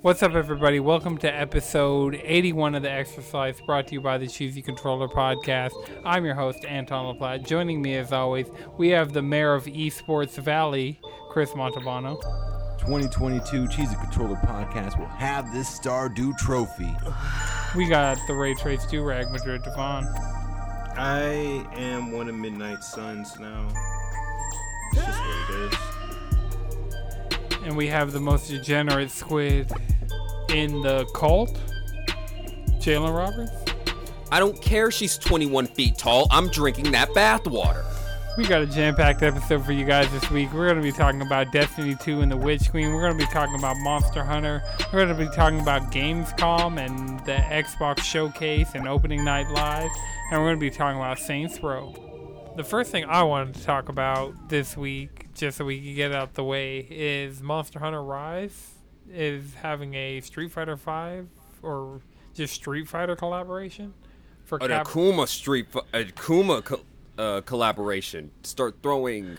What's up, everybody? Welcome to episode 81 of The Exercise, brought to you by the Cheesy Controller Podcast. I'm your host, Anton LaPlatte. Joining me, as always, we have the mayor of Esports Valley, Chris Montalbano. 2022 Cheesy Controller Podcast will have this Stardew trophy. We got the Ray Trace Durag, Madrid Devon. I am one of Midnight Suns now. It's just what it is. And we have the most degenerate squid in the cult, Jalen Roberts. I don't care she's 21 feet tall. I'm drinking that bathwater. We got a jam-packed episode for you guys this week. We're going to be talking about Destiny 2 and the Witch Queen. We're going to be talking about Monster Hunter. We're going to be talking about Gamescom and the Xbox Showcase and Opening Night Live. And we're going to be talking about Saints Row. The first thing I wanted to talk about this week, just so we can get out the way, is Monster Hunter Rise is having a Street Fighter 5 or just Street Fighter collaboration for Akuma collaboration. Start throwing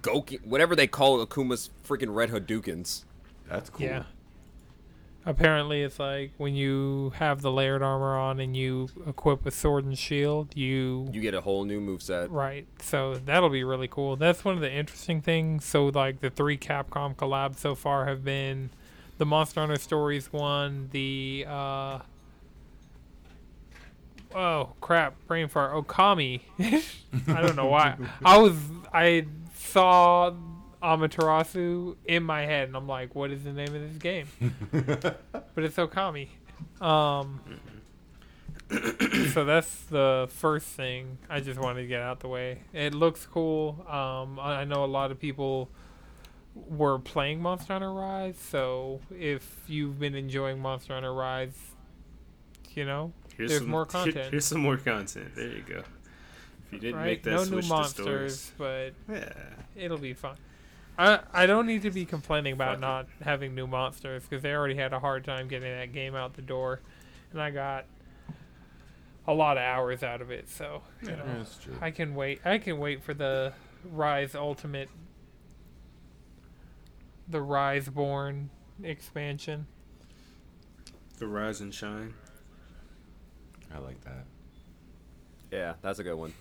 Goki, whatever they call Akuma's freaking red Hadoukens. That's cool. Yeah. Apparently, it's like when you have the layered armor on and you equip with sword and shield, you get a whole new moveset. Right. So that'll be really cool. That's one of the interesting things. So, like, the three Capcom collabs so far have been the Monster Hunter Stories one, the... oh, crap. Brain fart. Okami. I don't know why. I saw... Amaterasu in my head, and I'm like, what is the name of this game? But it's Okami. So that's the first thing I just wanted to get out the way. It looks cool. I know a lot of people were playing Monster Hunter Rise, so if you've been enjoying Monster Hunter Rise, you know, there's more content. Here's some more content. There you go. If you didn't make that switch to stories. No new monsters, but yeah, it'll be fun. I don't need to be complaining about not having new monsters because they already had a hard time getting that game out the door, and I got a lot of hours out of it. So you know, that's true. I can wait for the Rise Ultimate, the Riseborn expansion, the Rise and Shine. I like that. Yeah, that's a good one.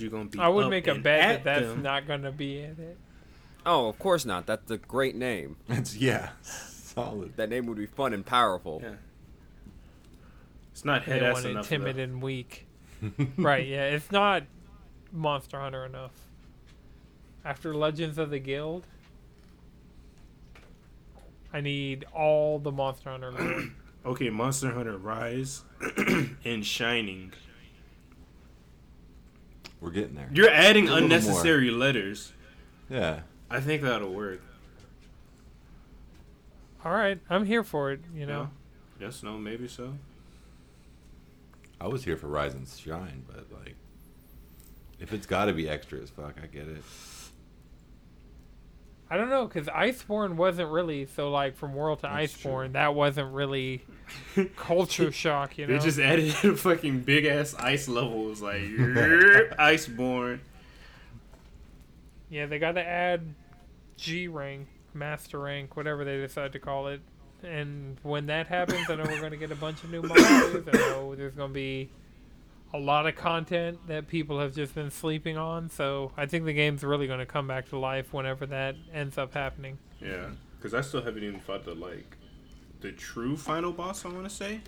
You're gonna be I would make a bet that's them. Not going to be in it. Oh, of course not. That's a great name. Yeah, solid. That name would be fun and powerful. Yeah. It's not head-ass enough. Timid though. And weak. Right, yeah. It's not Monster Hunter enough. After Legends of the Guild, I need all the Monster Hunter lore. Okay, Monster Hunter Rise and Shining. We're getting there. You're adding unnecessary letters. Yeah. I think that'll work. All right. I'm here for it, you know. Yeah. Yes, no, maybe so. I was here for Rise and Shine, but, like, if it's got to be extra as fuck, I get it. I don't know, because Iceborne wasn't really, so, like, from World to That's Iceborne, true. That wasn't really culture shock, you know? They just added a fucking big-ass ice level. It was like, Iceborne. Yeah, they got to add G rank, master rank, whatever they decide to call it. And when that happens, I know we're going to get a bunch of new monsters. I know there's going to be a lot of content that people have just been sleeping on, so I think the game's really going to come back to life whenever that ends up happening. Yeah, because I still haven't even fought the true final boss, I want to say.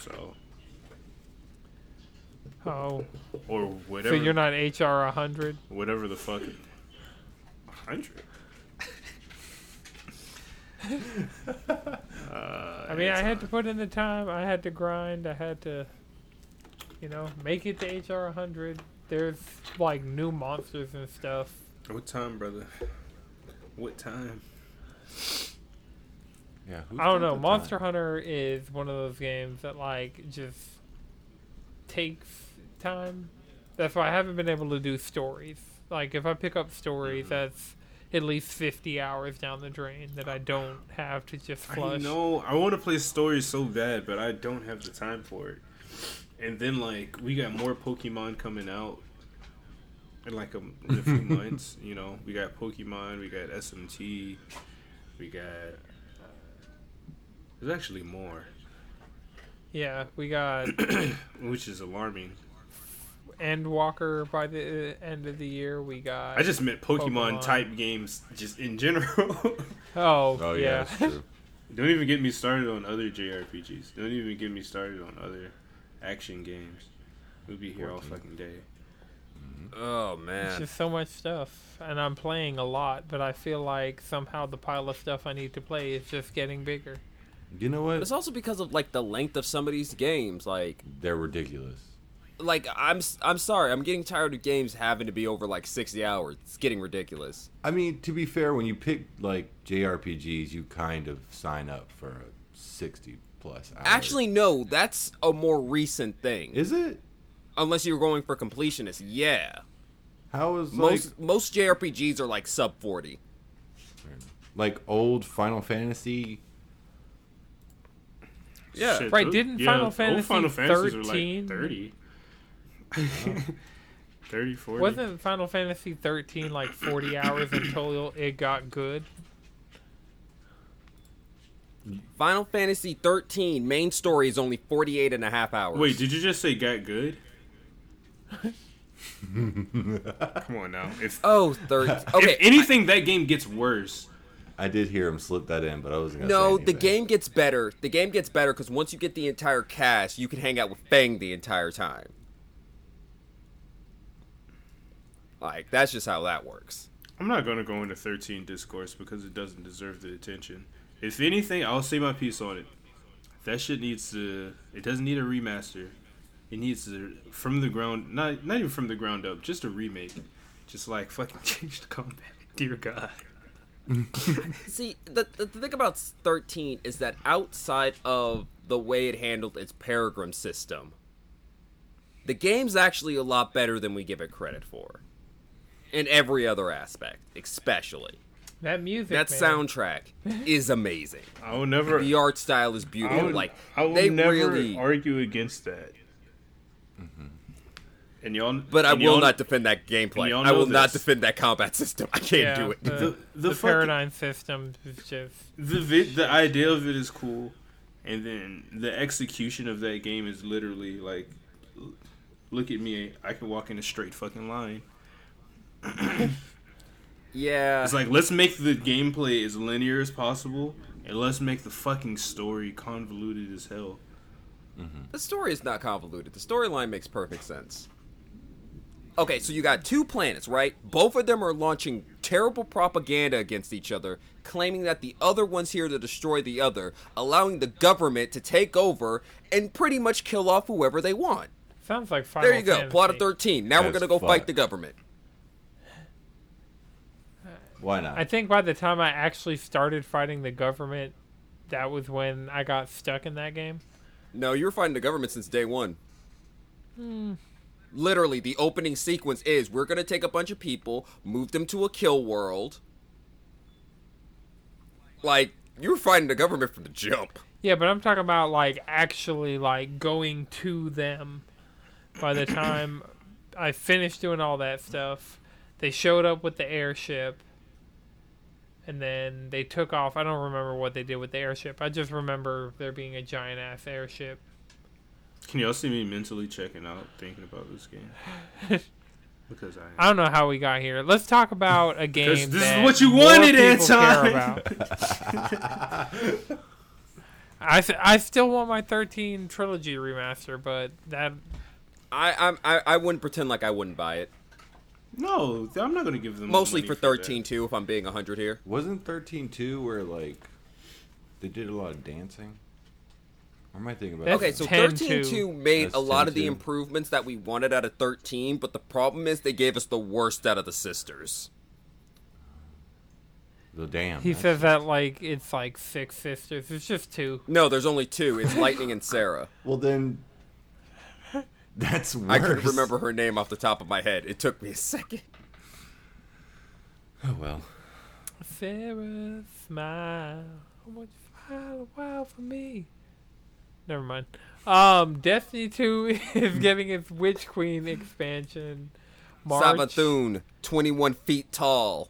So. Oh. Or whatever. So you're not HR 100? Whatever the fuck. 100? I mean, I had to put in the time, I had to grind, I had to... You know, make it to HR 100. There's, like, new monsters and stuff. What time, brother? What time? Yeah. I don't know. Monster Hunter is one of those games that, like, just takes time. That's why I haven't been able to do stories. Like, if I pick up stories, that's at least 50 hours down the drain that I don't have to just flush. I know. I want to play stories so bad, but I don't have the time for it. And then, like, we got more Pokemon coming out in, like, in a few months, you know. We got Pokemon, we got SMT, We got... There's actually more. Yeah, we got... Which is alarming. Endwalker by the end of the year. We got... I just meant Pokemon type games just in general. Oh, yeah. That's true. Don't even get me started on other JRPGs. Don't even get me started on other action games. We'll be here all fucking day. Oh, man. It's just so much stuff. And I'm playing a lot, but I feel like somehow the pile of stuff I need to play is just getting bigger. You know what? But it's also because of, like, the length of some of these games. Like, they're ridiculous. Like, I'm sorry. I'm getting tired of games having to be over, like, 60 hours. It's getting ridiculous. I mean, to be fair, when you pick, like, JRPGs, you kind of sign up for a 60-plus hours. Actually, no. That's a more recent thing. Is it? Unless you're going for completionists, yeah. How is, like... Most JRPGs are, like, sub 40. Like, old Final Fantasy... Yeah, shit, right. Didn't Final Fantasy XIII? Old Final Fantasies were like 30. Wow. 30, 40. Wasn't Final Fantasy XIII like 40 hours until it got good? Final Fantasy XIII main story is only 48 and a half hours. Wait, did you just say got good? Come on now. Okay, if anything, that game gets worse. I did hear him slip that in, but I wasn't going to say anything. No, the game gets better. The game gets better because once you get the entire cast, you can hang out with Fang the entire time. Like, that's just how that works. I'm not going to go into 13 discourse because it doesn't deserve the attention. If anything, I'll say my piece on it. That shit needs to... It doesn't need a remaster. It needs to... From the ground... Not even from the ground up. Just a remake. Just, like, fucking change the combat. Dear God. See, the thing about 13 is that outside of the way it handled its Peregrine system, the game's actually a lot better than we give it credit for. In every other aspect, especially. That music, soundtrack is amazing. I will never... The art style is beautiful. I will never argue against that. Mm-hmm. And y'all, but I will not defend that gameplay. I will not defend that combat system. I can't do it. The paradigm system is just... The idea of it is cool, and then the execution of that game is literally like, look at me, I can walk in a straight fucking line. Yeah. It's like, let's make the gameplay as linear as possible, and let's make the fucking story convoluted as hell. Mm-hmm. The story is not convoluted. The storyline makes perfect sense. Okay, so you got two planets, right? Both of them are launching terrible propaganda against each other, claiming that the other one's here to destroy the other, allowing the government to take over and pretty much kill off whoever they want. Sounds like Final Fantasy. There you go, plot of 13. Now we're going to go fight the government. Why not? I think by the time I actually started fighting the government, that was when I got stuck in that game. No, you were fighting the government since day one. Hmm. Literally, the opening sequence is, we're going to take a bunch of people, move them to a kill world. Like, you're fighting the government from the jump. Yeah, but I'm talking about, like, actually, like, going to them. By the time I finished doing all that stuff, they showed up with the airship. And then they took off. I don't remember what they did with the airship. I just remember there being a giant-ass airship. Can y'all see me mentally checking out thinking about this game? Because I don't know how we got here. Let's talk about a game this is what you wanted, Anton. I still want my 13 trilogy remaster, but that I wouldn't pretend like I wouldn't buy it. No, I'm not going to give them mostly money for 13-2 if I'm being 100 here. Wasn't 13-2 where like they did a lot of dancing? Okay, so 13-2 made a lot of the improvements that we wanted out of 13, but the problem is they gave us the worst out of the sisters. The damn. He says that like it's like six sisters. It's just two. No, there's only two. It's Lightning and Sarah. Well, then that's worse. I couldn't remember her name off the top of my head. It took me a second. Oh, well. Sarah, smile. I want you to smile a while for me. Never mind. Destiny 2 is getting its Witch Queen expansion. Savathûn, 21 feet tall.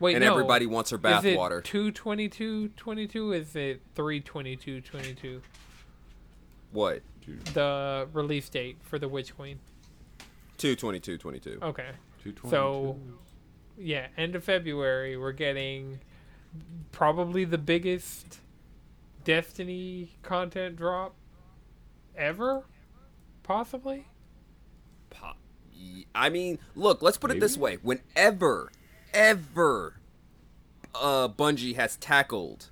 Wait, and no. Everybody wants her bathwater. 2/22/22 Is it 3/22/22? What? The release date for the Witch Queen. 2/22/22 Okay. 2/22 So, yeah, end of February, we're getting probably the biggest Destiny content drop ever, possibly. I mean, look, let's put it this way: whenever, Bungie has tackled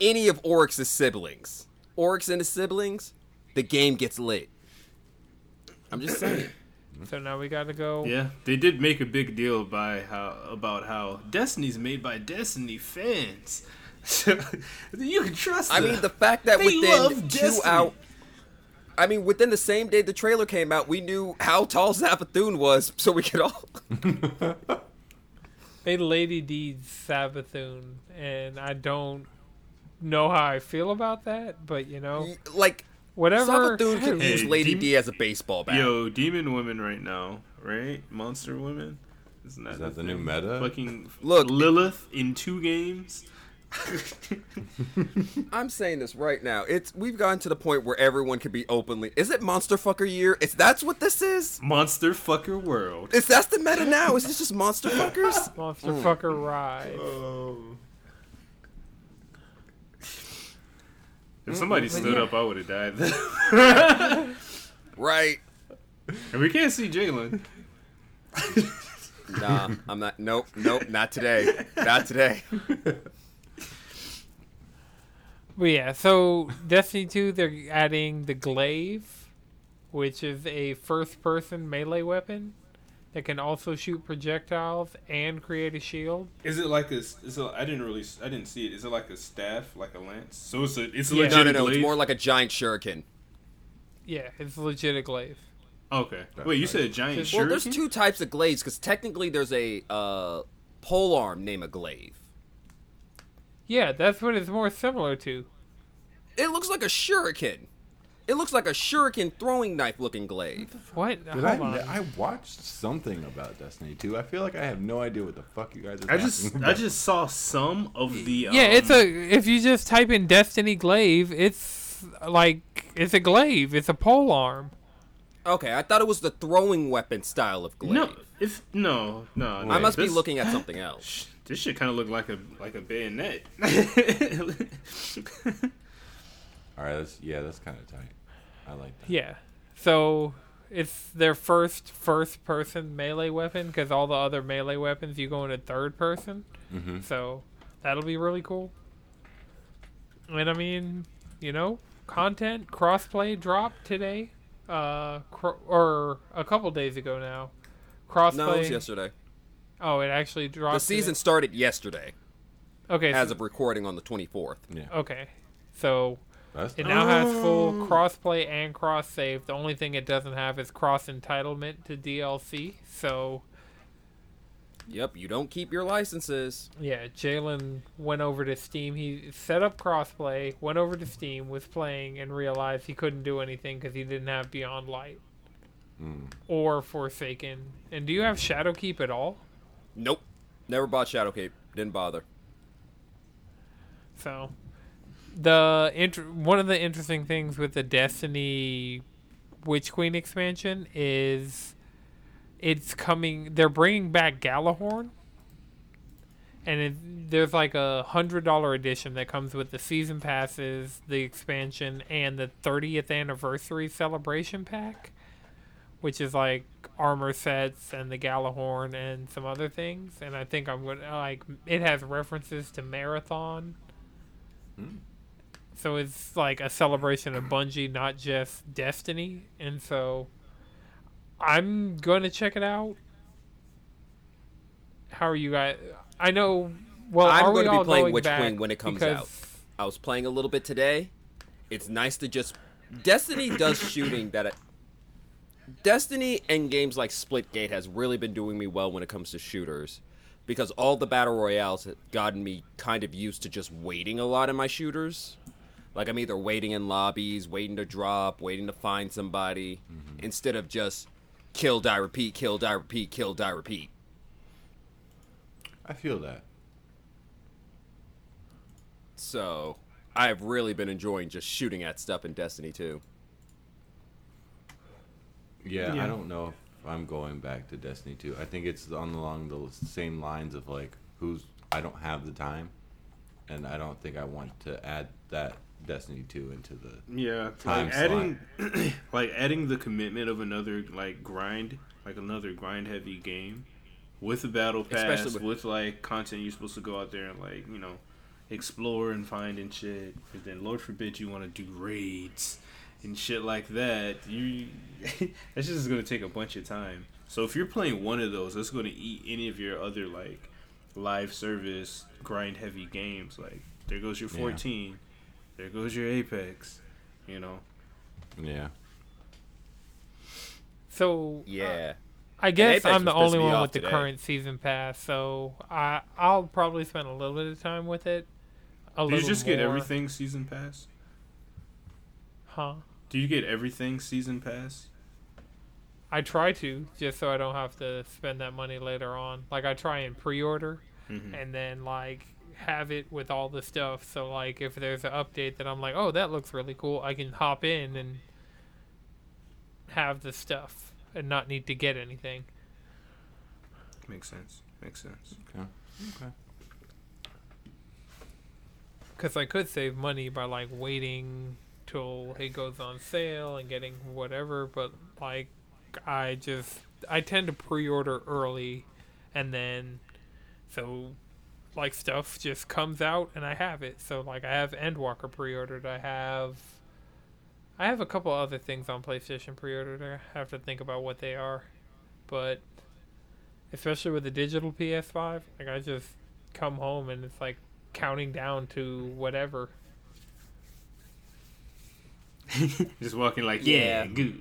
any of Oryx's siblings, Oryx and his siblings, the game gets lit. I'm just saying. So now we gotta go. Yeah, they did make a big deal by how Destiny's made by Destiny fans. You can trust them. I mean, the fact that they within 2 hours. I mean, within the same day the trailer came out, we knew how tall Savathûn was, so we could all. They Lady D'd Savathûn, and I don't know how I feel about that, but you know, like whatever. Savathûn can use Lady D as a baseball bat. Yo, demon women right now, right? Monster women, isn't that, the new meta? Fucking look, Lilith in 2 games. I'm saying this right now. We've gotten to the point where everyone can be openly. Is it monster fucker year? That's what this is. Monster fucker world. That's the meta now? Is this just monster fuckers? Monster fucker ride. If somebody stood up, I would have died then. Right. And we can't see Jalen. Nah, I'm not. Nope. Not today. But yeah, so Destiny 2, they're adding the Glaive, which is a first-person melee weapon that can also shoot projectiles and create a shield. Is it like a? I didn't see it. Is it like a staff, like a lance? So it's a legit glaive. No, it's more like a giant shuriken. Yeah, it's legit a glaive. Okay. Wait, you said a giant shuriken? Well, there's 2 types of glaives because technically there's a polearm named a glaive. Yeah, that's what it's more similar to. It looks like a shuriken. It looks like a shuriken throwing knife-looking glaive. What? I watched something about Destiny 2. I feel like I have no idea what the fuck you guys are talking about. I just saw some of the... Yeah, it's if you just type in Destiny Glaive, it's a glaive. It's a polearm. Okay, I thought it was the throwing weapon style of glaive. No. Wait, I must be looking at something else. This shit kind of looked like a bayonet. All right, that's kind of tight. I like that. Yeah, so it's their first-person melee weapon because all the other melee weapons you go into third person. Mm-hmm. So that'll be really cool. And I mean, you know, content crossplay dropped today, or a couple days ago now. Crossplay. No, it was yesterday. Oh, it actually dropped. The season started yesterday. Okay. As of recording on the 24th. Yeah. Okay. So it now has full crossplay and cross save. The only thing it doesn't have is cross entitlement to DLC. So. Yep, you don't keep your licenses. Yeah, Jalen went over to Steam. He set up crossplay, went over to Steam, was playing, and realized he couldn't do anything because he didn't have Beyond Light or Forsaken. And do you have Shadowkeep at all? Nope. Never bought Shadowkeep. Didn't bother. So, one of the interesting things with the Destiny Witch Queen expansion is it's coming... They're bringing back Gjallarhorn. And there's like a $100 edition that comes with the season passes, the expansion, and the 30th anniversary celebration pack, which is like armor sets and the Gjallarhorn and some other things. And I think I'm going to, like, it has references to Marathon. Mm. So it's like a celebration of Bungie, not just Destiny. And so I'm going to check it out. How are you guys? I know. Well, I'm going to be playing Witch Queen when it comes out. I was playing a little bit today. It's nice to just. Destiny does shooting that. Destiny and games like Splitgate has really been doing me well when it comes to shooters, because all the battle royales have gotten me kind of used to just waiting a lot in my shooters. Like, I'm either waiting in lobbies, waiting to drop, waiting to find somebody, instead of just kill, die, repeat, kill, die, repeat, kill, die, repeat. I feel that. So, I've really been enjoying just shooting at stuff in Destiny 2. Yeah, I don't know if I'm going back to Destiny 2. I think it's along the same lines of, like, I don't have the time, and I don't think I want to add that Destiny 2 into the time slot. Adding the commitment of another, like, grind, like another grind-heavy game with a battle pass, with, like, content you're supposed to go out there and, like, you know, explore and find and shit, but then Lord forbid you want to do raids and shit like that. That's just going to take a bunch of time. So if you're playing one of those, that's going to eat any of your other, like, live service grind heavy games. Like, there goes your 14, there goes your Apex, you know. Yeah. So I guess I'm the only one with the current season pass, so I'll probably spend a little bit of time with it. Do you just get everything season pass? Huh? Do you get everything season pass? I try to, just so I don't have to spend that money later on. Like, I try and pre-order, and then, like, have it with all the stuff. So, like, if there's an update that I'm like, oh, that looks really cool, I can hop in and have the stuff and not need to get anything. Makes sense. Okay. Because I could save money by, like, waiting till it goes on sale and getting whatever, but, like, I tend to pre-order early, and then so, like, stuff just comes out and I have it. So, like, I have Endwalker pre-ordered. I have a couple other things on PlayStation pre-ordered. I have to think about what they are, but especially with the digital PS5, like, I just come home and it's like counting down to whatever. Just walking like good.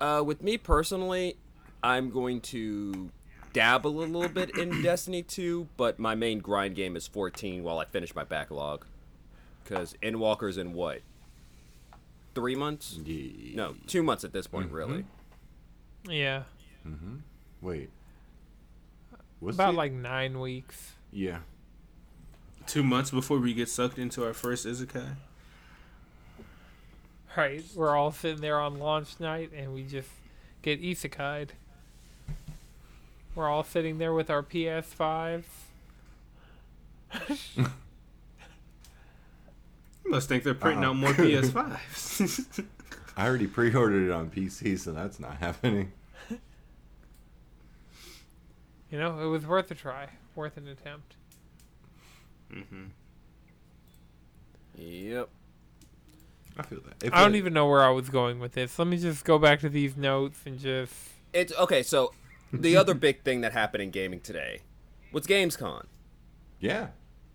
With me personally, I'm going to dabble a little bit in Destiny 2, but my main grind game is 14 while I finish my backlog. Because Endwalker's in what? 3 months? Yeah. No, 2 months at this point, really. Yeah. Wait. What's about 9 weeks. Yeah. 2 months before we get sucked into our first Isekai? Right, we're all sitting there on launch night and we just get isekai'd. We're all sitting there with our PS5s. You must think they're printing out more PS5s. I already pre-ordered it on PC, so that's not happening. You know, it was worth a try, worth an attempt. Yep. I feel that. I don't even know where I was going with this. Let me just go back to these notes and just... It's okay, so the other big thing that happened in gaming today was Gamescom. Yeah,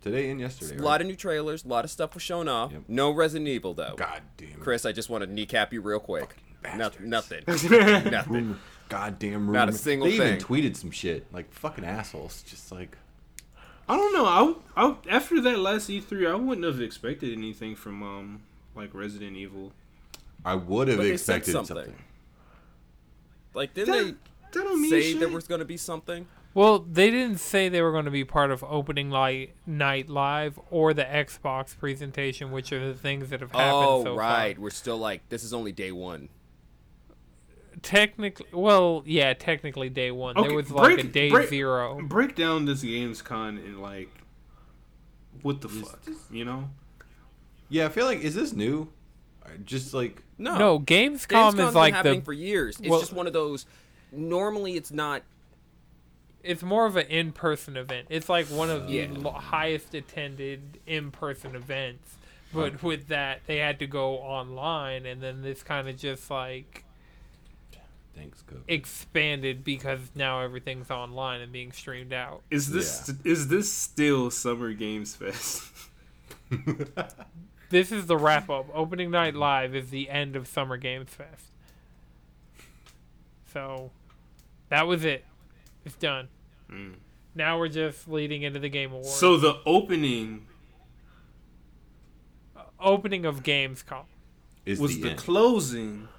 today and yesterday. A lot of new trailers, a lot of stuff was shown off. Yep. No Resident Evil, though. God damn it. Chris, I just want to kneecap you real quick. Nothing. Goddamn rumor. Not a single thing. They even tweeted some shit. Like, fucking assholes. Just like... I don't know. After that last E3, I wouldn't have expected anything from... like Resident Evil. I would have expected something. Like, didn't they say there was going to be something? Well, they didn't say they were going to be part of Opening Night Live or the Xbox presentation, which are the things that have happened so far. Oh, right. We're still like, this is only day one. Technically day one. Okay, there was like a day zero. Break down this Gamescom and like, what the fuck, you know? Yeah, I feel like, is this new? Just like... No, Gamescom is like the... Gamescom's been happening for years. It's just one of those... Normally, it's not... It's more of an in-person event. It's like one of the highest attended in-person events. But with that, they had to go online, and then this kind of just like... Thanks, Coach. Expanded because now everything's online and being streamed out. Is this still Summer Games Fest? This is the wrap-up. Opening Night Live is the end of Summer Games Fest. So, that was it. It's done. Now we're just leading into the Game Awards. So, the opening of Gamescom was the closing.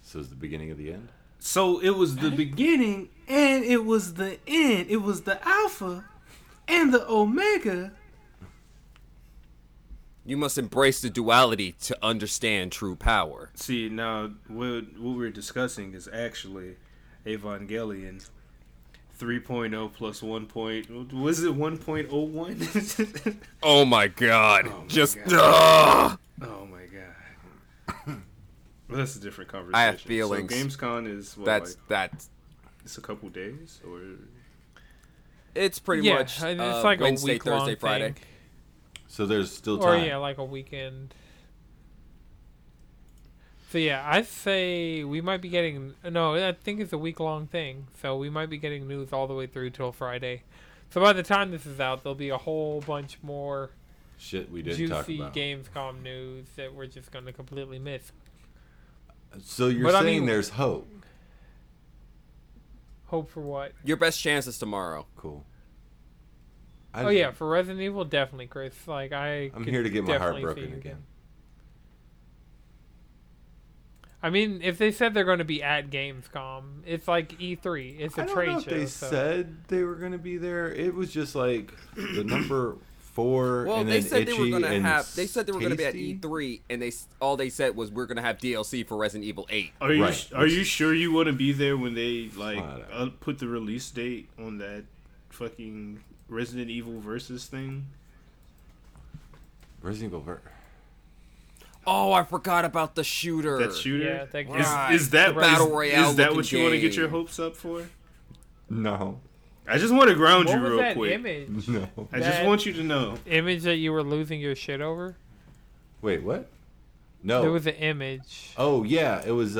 So, it's the beginning of the end? So it was the beginning and it was the end. It was the alpha and the omega. You must embrace the duality to understand true power. See, now, what we're discussing is actually Evangelion 3.0 plus 1. Was it 1.01? Oh, my God. Oh my God. Oh, my God. Well, that's a different conversation. I have feelings. So Gamescom is, what, it's a couple days? Or it's pretty much it's like Wednesday, a week-long Thursday, Friday. Thing. So there's still time. Or, yeah, like a weekend. So, yeah, I'd say we might be getting... No, I think it's a week-long thing. So we might be getting news all the way through till Friday. So by the time this is out, there'll be a whole bunch more... Shit we didn't talk about. Juicy Gamescom news that we're just going to completely miss. So you're saying there's hope? Hope for what? Your best chance is tomorrow. Cool. Oh yeah, for Resident Evil, definitely, Chris. Like I'm here to get my heart broken again. I mean, if they said they're going to be at Gamescom, it's like E3. It's a trade show. I don't know if they said they were going to be there. It was just like the number 4. Well, and then they said they were going to have. They said they were going to be at E3, and they said was we're going to have DLC for Resident Evil 8. Are you sure you want to be there when they put the release date on that fucking Resident Evil versus thing? Resident Evil Oh, I forgot about the shooter. That shooter? Yeah, that is that battle royale? Is that what you want to get your hopes up for? No. I just want to ground you real quick. Image? No. I just want you to know. Image that you were losing your shit over? Wait, what? No. There was an image. Oh, yeah, it was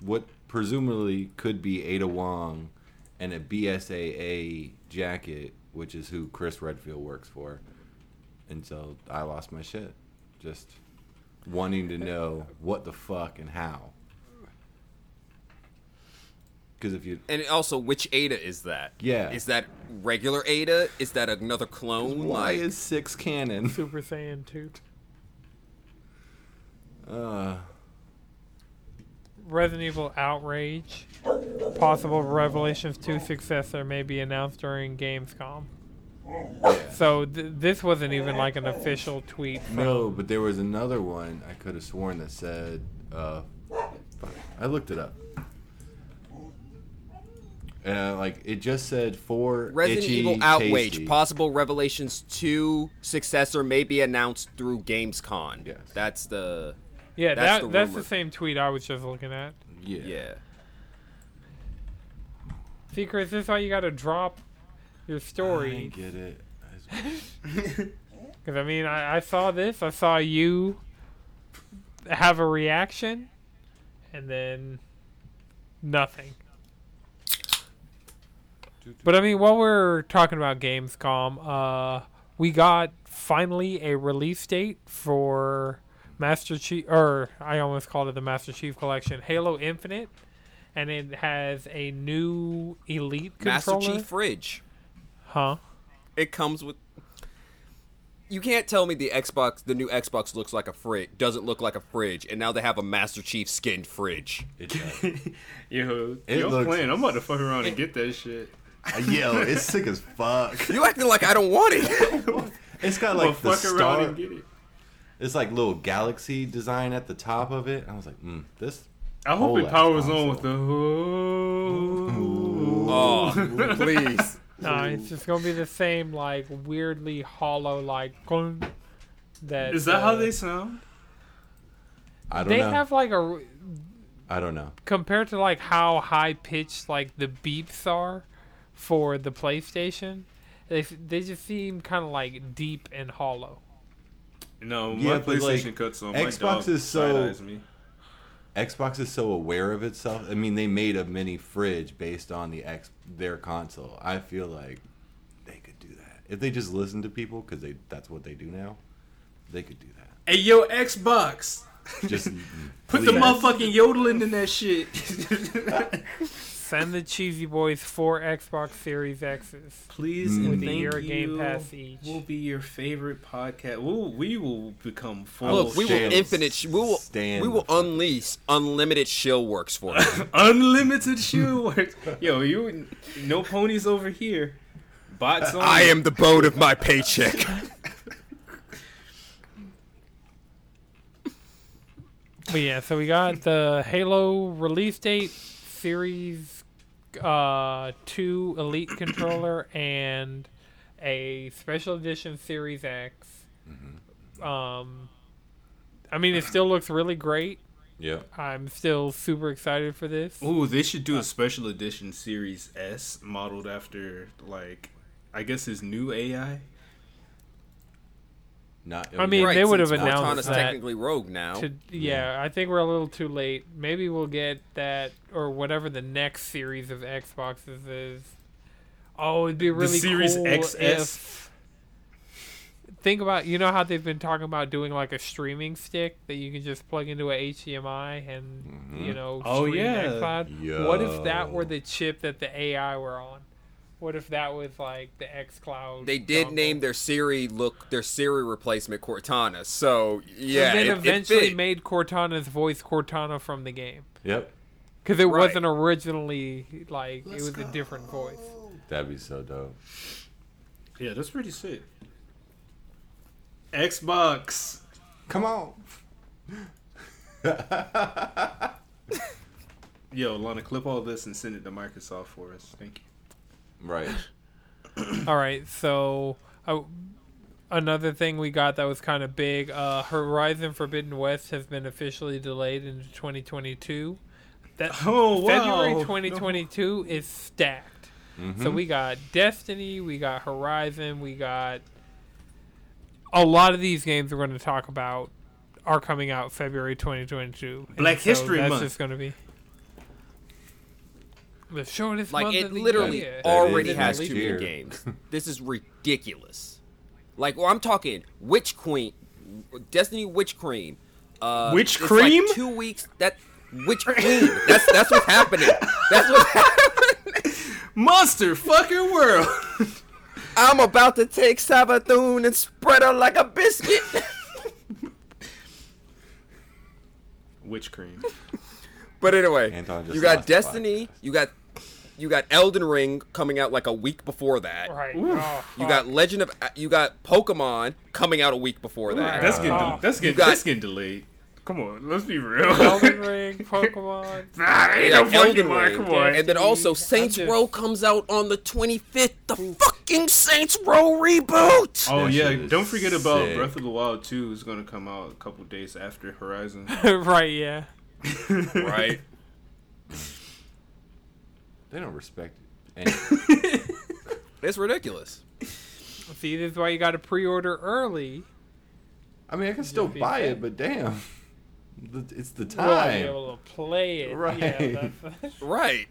what presumably could be Ada Wong and a BSAA jacket, which is who Chris Redfield works for. And so I lost my shit. Just wanting to know what the fuck and how. Because if you... And also, which Ada is that? Yeah. Is that regular Ada? Is that another clone? Why is 6 canon? Super Saiyan 2. Resident Evil Outrage. Possible Revelations 2 successor may be announced during Gamescom. So this wasn't even like an official tweet. No, but there was another one I could have sworn that said... I looked it up. And it just said for Resident Evil Outrage. Tasty. Possible Revelations 2 successor may be announced through Gamescom. Yes. That's the... Yeah, that's the same tweet I was just looking at. Yeah. See, Chris, this is how you gotta drop your story. I didn't get it. Because, I saw this. I saw you have a reaction, and then nothing. But, while we're talking about Gamescom, we got finally a release date for... Master Chief, or I almost called it the Master Chief Collection, Halo Infinite, and it has a new Elite controller. Master Chief Fridge. Huh? It comes with... You can't tell me the new Xbox looks like a fridge, doesn't look like a fridge, and now they have a Master Chief skinned fridge. It does. Yo, playing. I'm about to fuck around and get that shit. Yo, it's sick as fuck. You acting like I don't want it. It's got the fuck around and get it. It's like little galaxy design at the top of it. I was like, this. I hope it powers on with the oh, please. No, it's just gonna be the same weirdly hollow that. Is that how they sound? I don't know. They have I don't know. Compared to how high pitched the beeps are for the PlayStation, they just seem kind of deep and hollow. No, my PlayStation cuts on Xbox. My dog side-eyes me. Xbox is so aware of itself. They made a mini fridge based on their console. I feel like they could do that if they just listen to people, because that's what they do now. They could do that. Hey, yo, Xbox, just put the motherfucking yodeling in that shit. Send the Cheesy Boys 4 Xbox Series X's. Please and thank you. With a year Game Pass each. We'll be your favorite podcast. We will become full. Look, we will infinite. We will unleash unlimited shill works for you. Unlimited shill works. Yo, you no ponies over here. Bots only. I am the boat of my paycheck. But yeah, so we got the Halo release date, Series 2 Elite controller, and a special edition Series X. Mm-hmm. I mean, it still looks really great. Yeah. I'm still super excited for this. Ooh, they should do a special edition Series S modeled after, like, I guess his new AI. They would have announced Cortana's that. Technically rogue now. I think we're a little too late. Maybe we'll get that or whatever the next series of Xboxes is. Oh, it'd be really cool if... Series XS. Think about, you know how they've been talking about doing like a streaming stick that you can just plug into a HDMI and, mm-hmm. you know, stream XCloud? Yo. What if that were the chip that the AI were on? What if that was like the XCloud? They did dongle? Name their Siri replacement Cortana. So yeah, and then eventually it made Cortana's voice Cortana from the game. Yep, because it wasn't originally like a different voice. That'd be so dope. Yeah, that's pretty sick. Xbox, come on. Yo, Lana, clip all this and send it to Microsoft for us. Thank you. Right. All right. So another thing we got that was kind of big, Horizon Forbidden West has been officially delayed into 2022. February 2022 is stacked. Mm-hmm. So we got Destiny, we got Horizon, we got a lot of these games we're going to talk about are coming out February 2022. Black History Month. That's just going to be. The shortest month of the year. Like, it literally already has too many games. This is ridiculous. Like, well, I'm talking Witch Queen, Destiny Witch Queen. Witch Cream? Like 2 weeks. That Witch Queen. That's what's happening. That's what's happening. Monster fucking world. I'm about to take Savathûn and spread her like a biscuit. Witch Cream. But anyway, you got Destiny, you got Elden Ring coming out like a week before that. Right. Oh, you got Pokemon coming out a week before that. That's getting delayed. Come on, let's be real. Elden Ring, Pokemon. Come on. And then also Saints Row comes out on the 25th. The fucking Saints Row reboot. Oh yeah, don't forget about Breath of the Wild 2 is going to come out a couple days after Horizon. Right, yeah. Right. They don't respect it. Anyway. It's ridiculous. See, this is why you got to pre-order early. I mean, I can still buy it, but damn, it's the time. Well, I'll be able to play it. Right. Yeah, right.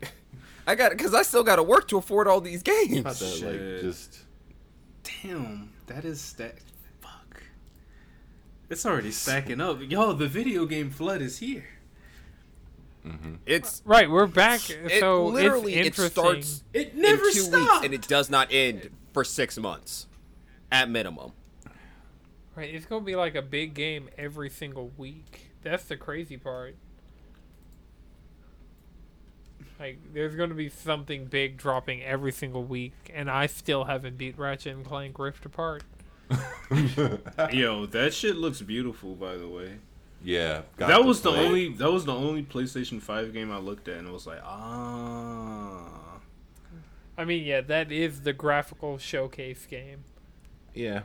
I got it because I still got to work to afford all these games. About that, like, just damn, that is stacked. Fuck. It's already stacking up, y'all. The video game flood is here. Mm-hmm. It's right. We're back. It starts. It never stops, and it does not end for 6 months, at minimum. Right. It's gonna be like a big game every single week. That's the crazy part. Like, there's gonna be something big dropping every single week, and I still haven't beat Ratchet and Clank Rift Apart. Yo, that shit looks beautiful. By the way. Yeah, that was the only PlayStation 5 game I looked at and was like, ah. I mean, yeah, that is the graphical showcase game. Yeah,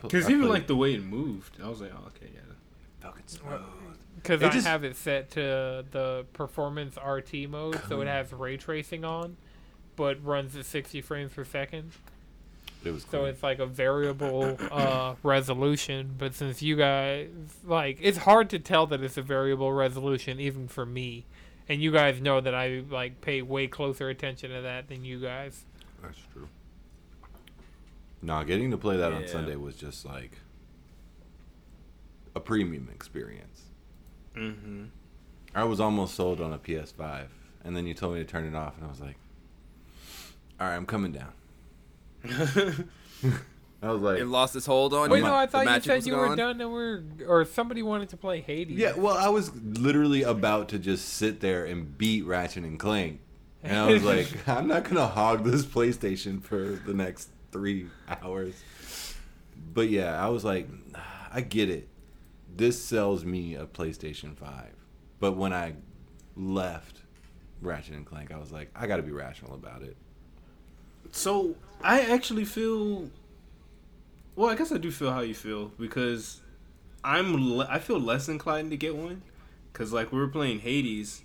because the way it moved, I was like, oh, okay, yeah, fucking smooth. Because I have it set to the performance RT mode, so it has ray tracing on, but runs at 60 frames per second. It was cool. So it's like a variable resolution, but since you guys, like, it's hard to tell that it's a variable resolution even for me, and you guys know that I like pay way closer attention to that than you guys. That's true. Nah, getting to play that on Sunday was just like a premium experience. Mm-hmm. I was almost sold on a PS5 and then you told me to turn it off, and I was like, all right, I'm coming down. I was like, it lost its hold on you. Wait, no, I thought you said you were done, and or somebody wanted to play Hades. Yeah, well, I was literally about to just sit there and beat Ratchet and Clank, and I was like, I'm not gonna hog this PlayStation for the next 3 hours. But yeah, I was like, I get it. This sells me a PlayStation 5. But when I left Ratchet and Clank, I was like, I got to be rational about it. So I actually feel. Well, I guess I do feel how you feel, because I feel less inclined to get one, because like we were playing Hades,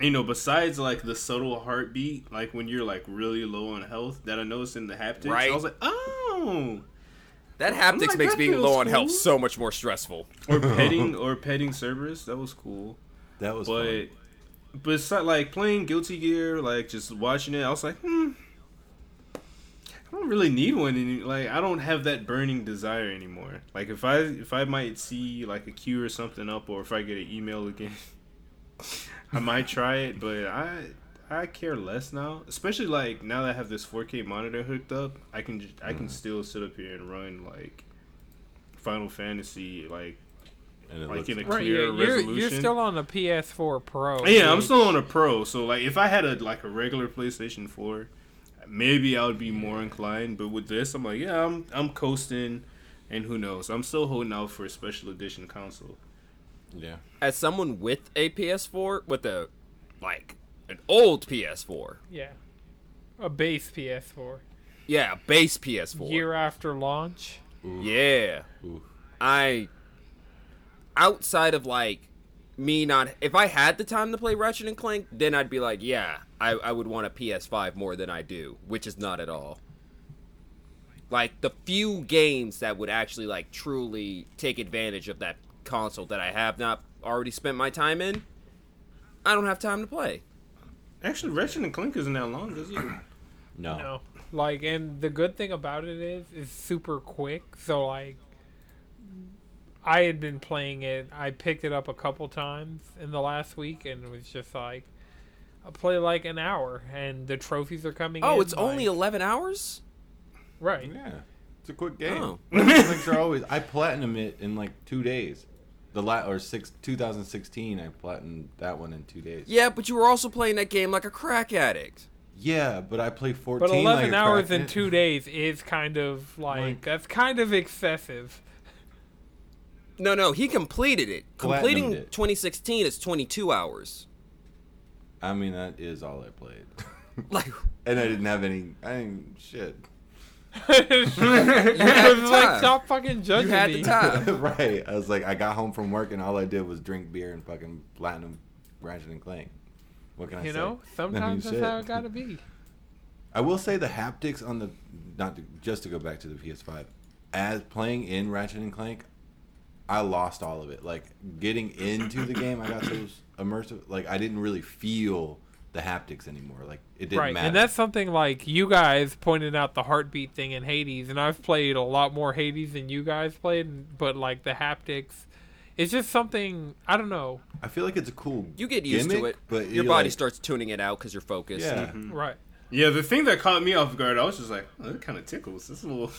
you know, besides like the subtle heartbeat, like when you're like really low on health that I noticed in the haptics, right. I was like, oh, that haptics like, makes that being low on health so much more stressful. Or petting Cerberus, that was cool. That was fun. But it's not, like playing Guilty Gear, like just watching it, I was like, I don't really need one. Like, I don't have that burning desire anymore. Like, if I might see, like, a queue or something up, or if I get an email again, I might try it, but I care less now. Especially, like, now that I have this 4K monitor hooked up, I can still sit up here and run, like, Final Fantasy, like, and like in a clear resolution. You're still on a PS4 Pro. Yeah, dude. I'm still on a Pro, so, like, if I had, a regular PlayStation 4... maybe I would be more inclined, but with this, I'm like, yeah, I'm coasting, and who knows? I'm still holding out for a special edition console. Yeah. As someone with a PS4, an old PS4. Yeah. A base PS4. Yeah, base PS4. Year after launch. Ooh. Yeah. Ooh. Outside of, like, me not... If I had the time to play Ratchet and Clank, then I'd be like, yeah... I would want a PS5 more than I do, which is not at all. Like, the few games that would actually, like, truly take advantage of that console that I have not already spent my time in, I don't have time to play. Actually, Ratchet and Clank isn't that long, is it? No. Like, and the good thing about it is, it's super quick, so, like, I had been playing it, I picked it up a couple times in the last week, and it was just like, I play like an hour, and the trophies are coming in. Oh, it's only 11 hours? Right. Yeah. It's a quick game. Oh. I platinum it in like 2 days. 2016, I platinumed that one in 2 days. Yeah, but you were also playing that game like a crack addict. Yeah, but I play 14 But 11 hours in 2 days is kind of like, that's kind of excessive. No, he completed it. Completing it. 2016 is 22 hours. I mean, that is all I played. Like, and I didn't have any... I didn't... Shit. Like, stop fucking judging me. You had the time. Right. I was like, I got home from work, and all I did was drink beer and fucking platinum Ratchet and Clank. What can I say? You know, sometimes that's how it gotta be. I will say the haptics on the... Just to go back to the PS5. As playing in Ratchet and Clank, I lost all of it. Like, getting into the game, I got those... immersive, like I didn't really feel the haptics anymore. Like it didn't matter. And that's something like you guys pointed out the heartbeat thing in Hades, and I've played a lot more Hades than you guys played, but like the haptics, it's just something I don't know. I feel like it's a cool. You get used to it, but your body starts tuning it out because you're focused. Yeah, mm-hmm. Right. Yeah, the thing that caught me off guard, I was just like, oh, that kind of tickles. This little,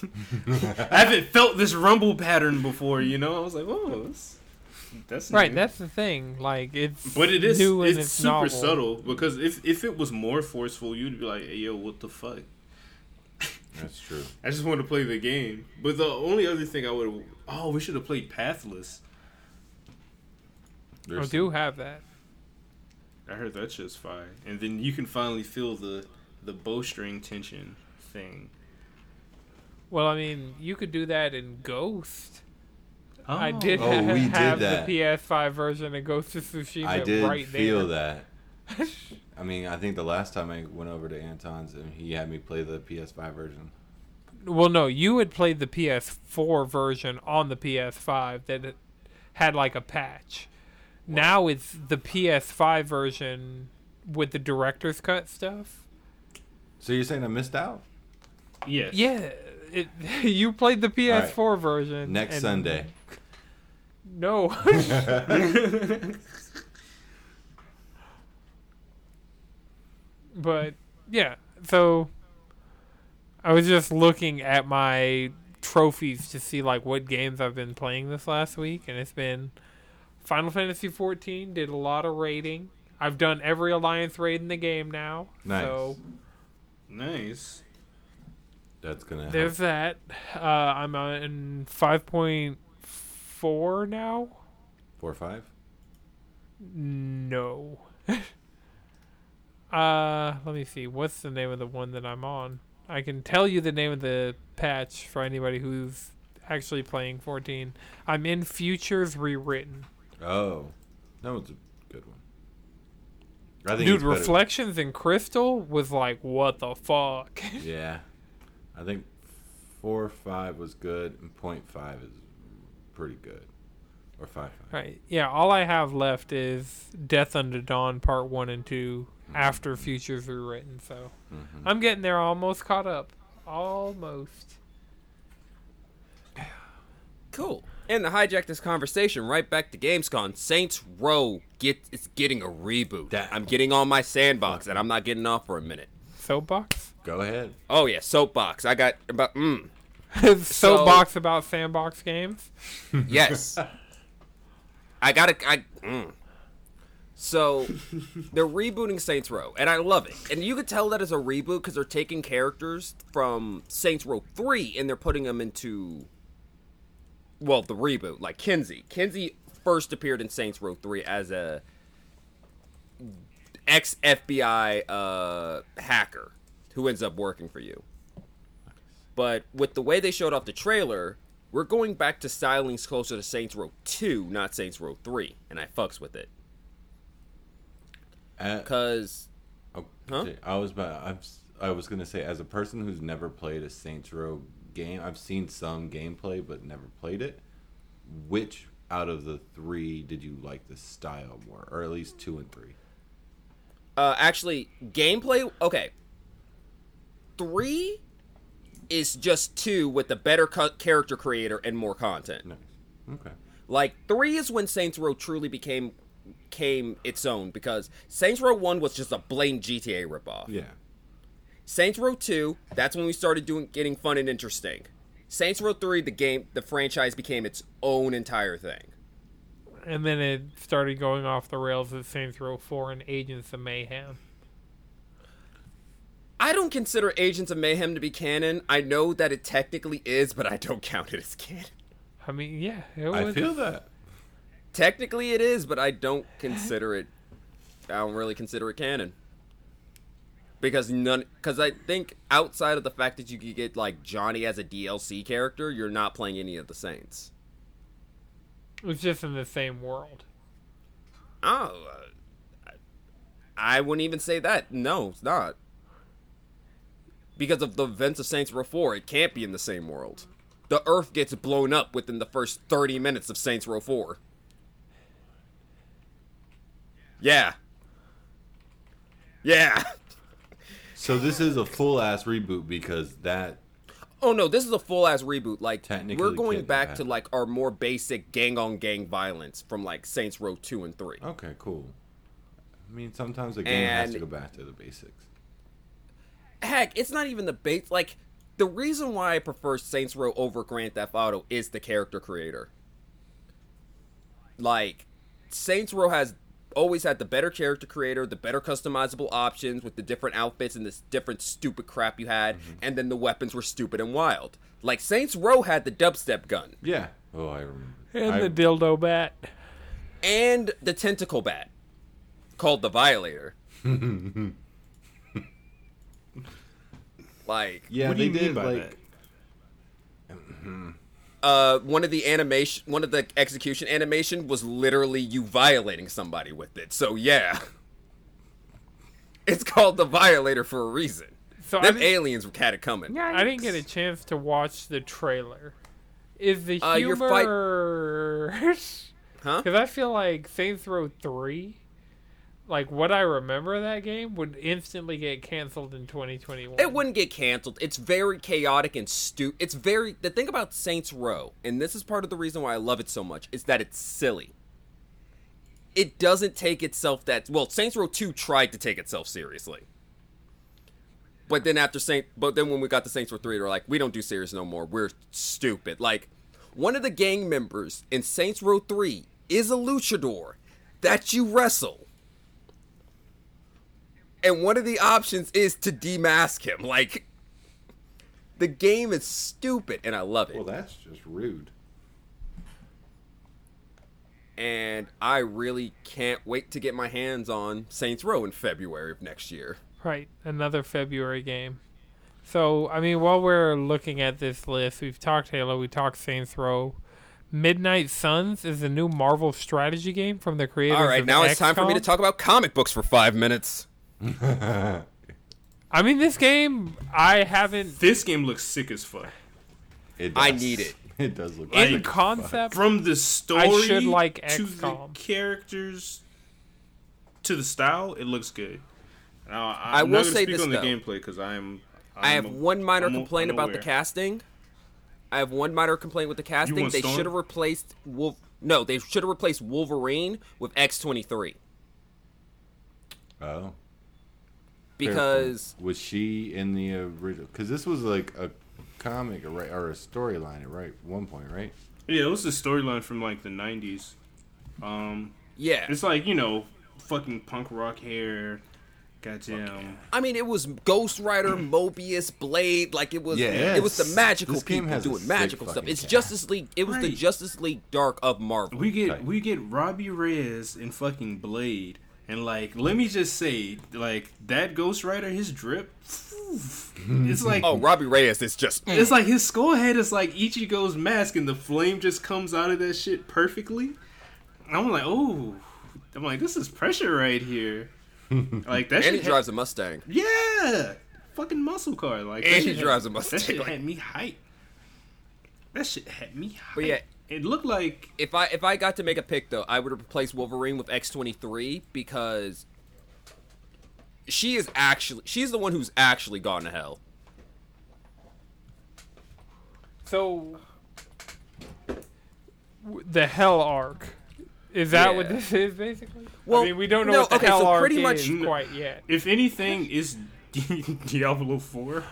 I haven't felt this rumble pattern before. You know, I was like, whoa. That's right, that's the thing. Like it is new and it's super novel. Subtle because if it was more forceful, you'd be like, hey, "Yo, what the fuck?" That's true. I just want to play the game. But the only other thing I would we should have played Pathless. I do have that. I heard that shit's fire, and then you can finally feel the bowstring tension thing. Well, I mean, you could do that in Ghost. Oh. I did have that. The PS5 version of Ghost of Tsushima right there. I did feel that. I mean, I think the last time I went over to Anton's and he had me play the PS5 version. Well, no, you had played the PS4 version on the PS5 that had like a patch. What? Now it's the PS5 version with the director's cut stuff. So you're saying I missed out? Yes. Yeah. You played the PS4 version. Next Sunday. No. But yeah, so I was just looking at my trophies to see like what games I've been playing this last week, and it's been Final Fantasy 14, did a lot of raiding. I've done every Alliance raid in the game now. Nice. So nice. That's gonna help. There's that. I'm on 5.4 now. 4 or 5? No. Let me see. What's the name of the one that I'm on? I can tell you the name of the patch for anybody who's actually playing 14. I'm in Futures Rewritten. Oh, that was a good one. I think dude, Reflections in Crystal was like, what the fuck? Yeah. I think 4 or 5 was good, and 0.5 is pretty good. Or 5. Right. Yeah, all I have left is Death Unto Dawn Part 1 and 2 mm-hmm. after Futures Rewritten, so mm-hmm. I'm getting there, almost caught up. Almost. Cool. And to hijack this conversation right back to Gamescom, Saints Row it's getting a reboot. I'm getting on my sandbox, and I'm not getting off for a minute. Soapbox? Go ahead. Oh, yeah, soapbox. I got about... soapbox about sandbox games? Yes. So, they're rebooting Saints Row, and I love it. And you could tell that it's a reboot because they're taking characters from Saints Row 3, and they're putting them into... Well, the reboot, like Kinsey. Kinsey first appeared in Saints Row 3 as a ex-FBI hacker who ends up working for you. But with the way they showed off the trailer, we're going back to stylings closer to Saints Row 2, not Saints Row 3, and I fucks with it. Because... I was going to say, as a person who's never played a Saints Row game, I've seen some gameplay but never played it. Which out of the three did you like the style more, or at least 2 and 3? Actually, gameplay. Okay, 3 is just 2 with a better character creator and more content. Nice. Okay. Like 3 is when Saints Row truly became its own, because Saints Row 1 was just a blatant GTA ripoff. Yeah. Saints Row 2, that's when we started getting fun and interesting. Saints Row 3, the franchise became its own entire thing. And then it started going off the rails with Saints Row 4 and Agents of Mayhem. I don't consider Agents of Mayhem to be canon. I know that it technically is, but I don't count it as canon. I mean, yeah. I feel that. Technically it is, but I don't really consider it canon. Because I think outside of the fact that you could get like Johnny as a DLC character, you're not playing any of the Saints. It's just in the same world. Oh, I wouldn't even say that. No, it's not. Because of the events of Saints Row 4, it can't be in the same world. The Earth gets blown up within the first 30 minutes of Saints Row 4. Yeah. Yeah. So this is a full-ass reboot because that... Oh, no, this is a full-ass reboot. Like, we're going back to, like, our more basic gang-on-gang violence from, like, Saints Row 2 and 3. Okay, cool. I mean, sometimes a game has to go back to the basics. Heck, it's not even the base... Like, the reason why I prefer Saints Row over Grand Theft Auto is the character creator. Like, Saints Row has... always had the better character creator, the better customizable options with the different outfits and this different stupid crap you had, mm-hmm. and then the weapons were stupid and wild. Like, Saints Row had the dubstep gun. Yeah. Oh, I remember. And the dildo bat. And the tentacle bat, called the Violator. Like, yeah, what do you mean by like, that? One of the execution animation was literally you violating somebody with it. So yeah, it's called the Violator for a reason. So them aliens had it coming. Yikes. I didn't get a chance to watch the trailer. Is the humor? Huh? Because I feel like Saints Row 3, like what I remember of that game, would instantly get canceled in 2021. It wouldn't get canceled. It's very chaotic and stupid. The thing about Saints Row, and this is part of the reason why I love it so much, is that it's silly. It doesn't take itself Saints Row 2 tried to take itself seriously. But then after when we got the Saints Row 3, they're like, we don't do series no more. We're stupid. Like, one of the gang members in Saints Row 3 is a luchador that you wrestle. And one of the options is to demask him. Like, the game is stupid, and I love it. Well, that's just rude. And I really can't wait to get my hands on Saints Row in February of next year. Right, another February game. So, I mean, while we're looking at this list, we've talked Halo, we talked Saints Row. Midnight Suns is a new Marvel strategy game from the creators of XCOM. All right, now it's time for me to talk about comic books for 5 minutes. I mean, this game, I haven't... This game looks sick as fuck. It does. I need it. It does look sick. In concept, from the story I should like XCOM. To the characters, to the style, it looks good. Now, I will say this, though. Gameplay because I have one minor complaint with the casting. They should have replaced Wolverine with X-23. Oh. Because was she in the original? Because this was like a comic or a storyline, right? One point, right? Yeah, it was a storyline from like the 90s. Yeah, it's like, you know, fucking punk rock hair. Goddamn. I mean, it was Ghost Rider, Mobius, Blade. Like, it was it was the magical people doing magical stuff. It's Justice League. It was the Justice League Dark of Marvel. We get Robbie Reyes and fucking Blade. And, like, let me just say, like, that Ghost Rider, his drip, it's like... Oh, Robbie Reyes is just... It's like his skull head is like Ichigo's mask, and the flame just comes out of that shit perfectly. I'm like, this is pressure right here. Like that. And he drives a Mustang. Yeah, fucking muscle car. Like, and he drives a Mustang. That shit had me hyped. But yeah, it looked like if I got to make a pick though, I would replace Wolverine with X-23 because she's the one who's actually gone to hell. So the hell arc. Is that what this is, basically? Well, I mean, we don't know what the hell arc is quite yet. If anything, is Diablo 4.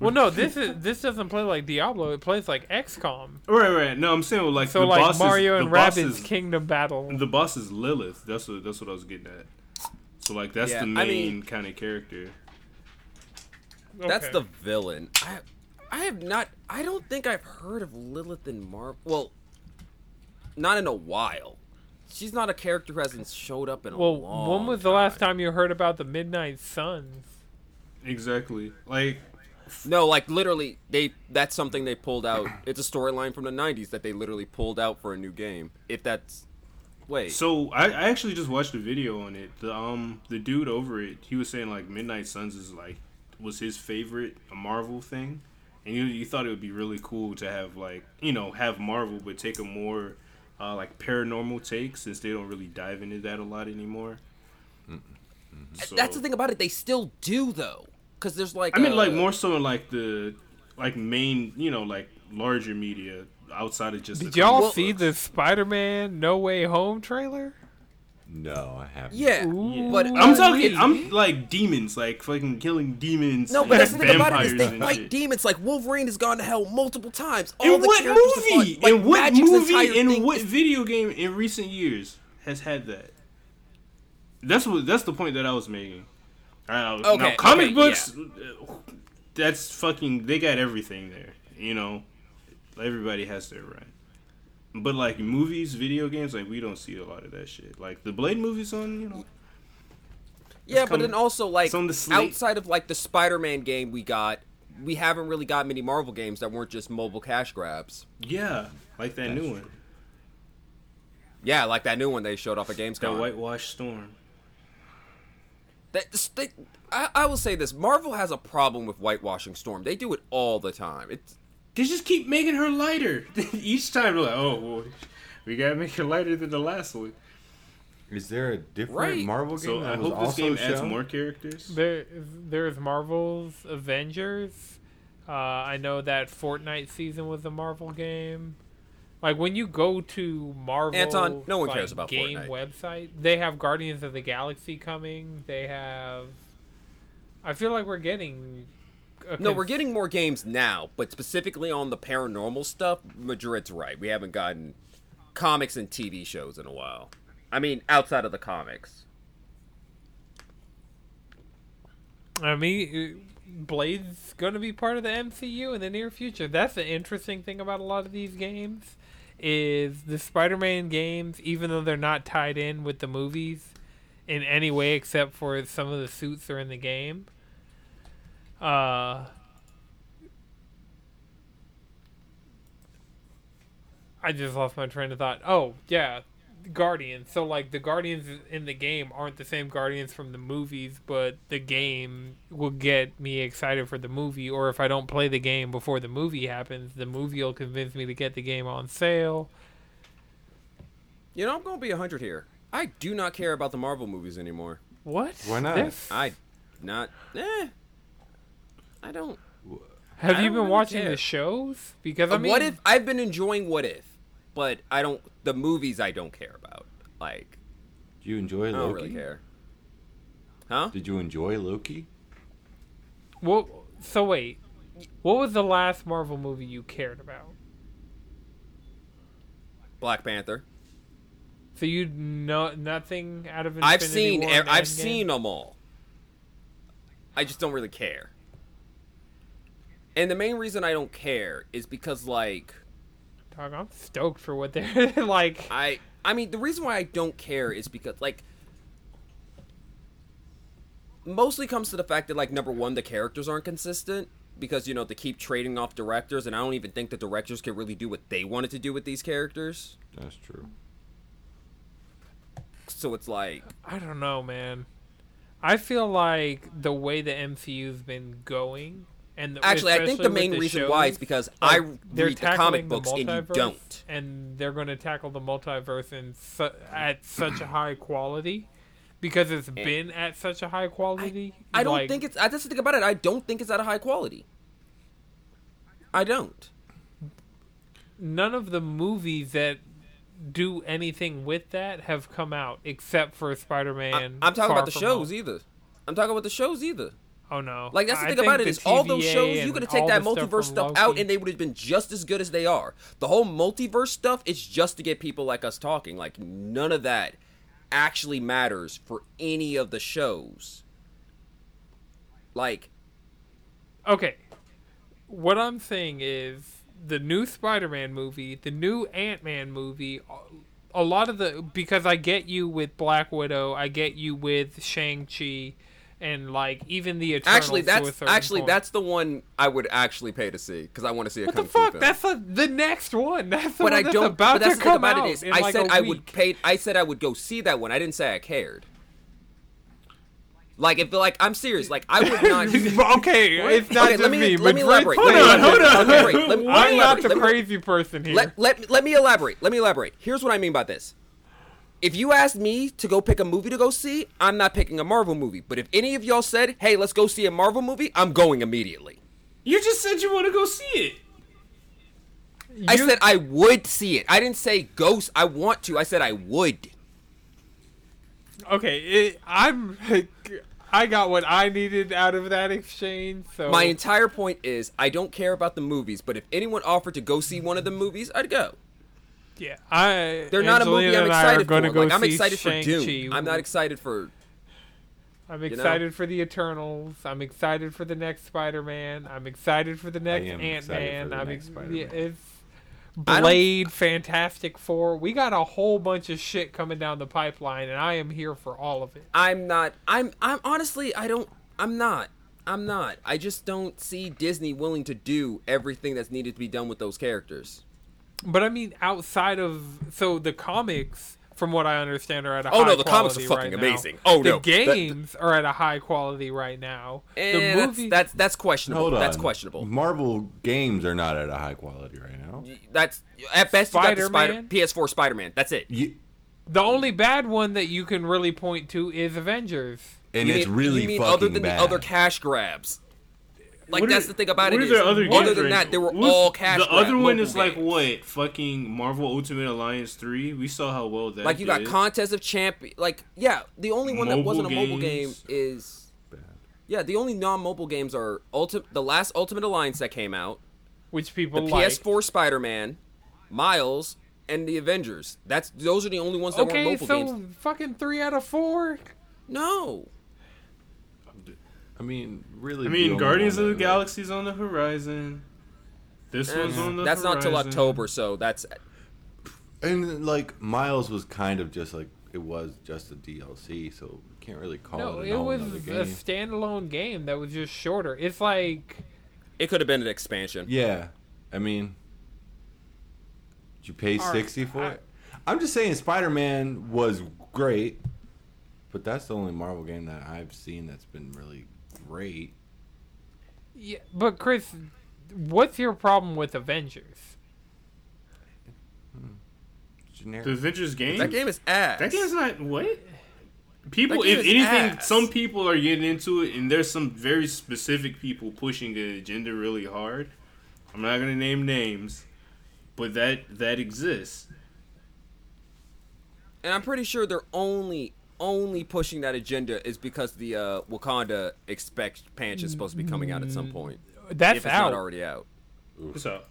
Well, no, this doesn't play like Diablo. It plays like XCOM. Right. No, I'm saying like so, the like bosses, Mario and Rabbids Kingdom Battle. The boss is Lilith. That's what I was getting at. So like that's the main kind of character. Okay. That's the villain. I have not. I don't think I've heard of Lilith in Marvel. Well. Not in a while. She's not a character who hasn't showed up in a long time. Well, when was the last time you heard about the Midnight Suns? Exactly. Like... No, like, literally, that's something they pulled out. It's a storyline from the 90s that they literally pulled out for a new game. If that's... Wait. So, I actually just watched a video on it. The dude over it, he was saying, like, Midnight Suns is, like, was his favorite Marvel thing. And you thought it would be really cool to have, like, you know, have Marvel, but take a more... like paranormal takes, since they don't really dive into that a lot anymore. So, that's the thing about it; they still do though, because there's like like more so in like the like main, you know, like larger media outside of just. Did y'all see the Spider-Man No Way Home trailer? No, I haven't. Yeah. But I'm talking. I'm like demons, like fucking killing demons. No, but that's the thing about it is they fight demons. Like Wolverine has gone to hell multiple times. All in the what movie? Like, in what movie? In what video game in recent years has had that? That's the point that I was making. Now, comic books. Yeah. That's fucking. They got everything there. You know, everybody has their right. But, like, movies, video games, like, we don't see a lot of that shit. Like, the Blade movie's on, you know. Yeah, but then also, like, outside of, like, the Spider-Man game we got, we haven't really got many Marvel games that weren't just mobile cash grabs. Yeah, like that new one. Yeah, like that new one they showed off at Gamescom. That Whitewash Storm. I will say this. Marvel has a problem with whitewashing Storm. They do it all the time. They just keep making her lighter. Each time, they're like, oh, well, we gotta make her lighter than the last one. Is there a different Marvel game? So I hope this game adds more characters. There's Marvel's Avengers. I know that Fortnite season was a Marvel game. Like, when you go to Marvel, Anton, no one cares about game Fortnite. Website, they have Guardians of the Galaxy coming. They have I feel like we're getting... No, we're getting more games now, but specifically on the paranormal stuff, Madrid's right. We haven't gotten comics and TV shows in a while. I mean, outside of the comics. I mean, Blade's going to be part of the MCU in the near future. That's the interesting thing about a lot of these games, is the Spider-Man games, even though they're not tied in with the movies in any way except for some of the suits are in the game, I just lost my train of thought. Oh, yeah, Guardians. So, like, the Guardians in the game aren't the same Guardians from the movies, but the game will get me excited for the movie, or if I don't play the game before the movie happens, the movie will convince me to get the game on sale. You know, I'm going to be 100 here. I do not care about the Marvel movies anymore. What? Why not? I don't. Have you been watching the shows? Because I mean, What If? I've been enjoying What If, but I don't. The movies I don't care about. Like, do you enjoy Loki? I don't really care. Huh? Did you enjoy Loki? Well, so wait. What was the last Marvel movie you cared about? Black Panther. So you know nothing out of Infinity War and Endgame? I've seen them all. I just don't really care. And the main reason I don't care is because, like... Dog, I'm stoked for what they're, like... I mean, the reason why I don't care is because, like... Mostly comes to the fact that, like, number one, the characters aren't consistent. Because, you know, they keep trading off directors, and I don't even think the directors can really do what they wanted to do with these characters. That's true. So it's like... I don't know, man. I feel like the way the MCU's been going... And actually, I think the main reason why is because I read the comic books and you don't. And they're going to tackle the multiverse at such a high quality because it's been at such a high quality. I don't think it's... That's the thing about it. I don't think it's at a high quality. I don't. None of the movies that do anything with that have come out except for Spider-Man. I'm talking about the shows either. Oh, no. Like, that's the thing about it is all those shows, you could have taken that multiverse stuff out and they would have been just as good as they are. The whole multiverse stuff is just to get people like us talking. Like, none of that actually matters for any of the shows. Like... Okay. What I'm saying is the new Spider-Man movie, the new Ant-Man movie... A lot of the... Because I get you with Black Widow, I get you with Shang-Chi... And like even the Eternals. That's the one I would actually pay to see because I want to see a kung fu film. That's the next one. That's the one that's about to come out. I said I would pay. I said I would go see that one. I didn't say I cared. Like if like I'm serious. Like I would not. Okay, it's not just me. Let me elaborate. Hold on. I'm not the crazy person here. Let me elaborate. Here's what I mean by this. If you asked me to go pick a movie to go see, I'm not picking a Marvel movie. But if any of y'all said, hey, let's go see a Marvel movie, I'm going immediately. You just said you want to go see it. I said I would see it. I didn't say ghost. I want to. I said I would. Okay, I got what I needed out of that exchange. So my entire point is I don't care about the movies, but if anyone offered to go see one of the movies, I'd go. Yeah, they're not a movie I'm excited for. Like, I'm excited for Doom. I'm not excited for... I'm excited for the Eternals. I'm excited for the next Spider-Man. I'm excited for the next Ant-Man. I'm excited for Blade, Fantastic Four. We got a whole bunch of shit coming down the pipeline, and I am here for all of it. I'm not. I just don't see Disney willing to do everything that's needed to be done with those characters. But I mean, outside of the comics, from what I understand, are at a high quality. The comics are fucking amazing. The games are at a high quality right now. And the movie that's questionable. That's questionable. Marvel games are not at a high quality right now. That's at best Spider-Man? You got the PS4 Spider-Man. That's it. The only bad one that you can really point to is Avengers, and you mean fucking other than bad. The other cash grabs. Like, that's the thing about it is, other than that, they were all cash grabs. The other one is like, what, fucking Marvel Ultimate Alliance 3? We saw how well that did. Like, you got Contest of Champions. Like, yeah, the only one that wasn't a mobile game is... Yeah, the only non-mobile games are the last Ultimate Alliance that came out, which people liked. PS4 Spider-Man, Miles, and the Avengers. Those are the only ones that weren't mobile games. Okay, so fucking 3 out of 4. No. I mean, really. I mean, Guardians of the Galaxy's on the horizon. This one's on the horizon. That's not till October, so that's. And like Miles was kind of just like it was just a DLC, so we can't really call it. No, it was a standalone game that was just shorter. It's like it could have been an expansion. Yeah, I mean, did you pay $60 for it? I'm just saying, Spider-Man was great, but that's the only Marvel game that I've seen that's been really great. Yeah, but Chris, what's your problem with Avengers? The Avengers game? That game is ass. That game's not... What? People, if anything, ass. Some people are getting into it, and there's some very specific people pushing the agenda really hard. I'm not going to name names, but that exists. And I'm pretty sure they're only pushing that agenda is because the Wakanda expansion is supposed to be coming out at some point. That's if it's out. Not already out. It's out.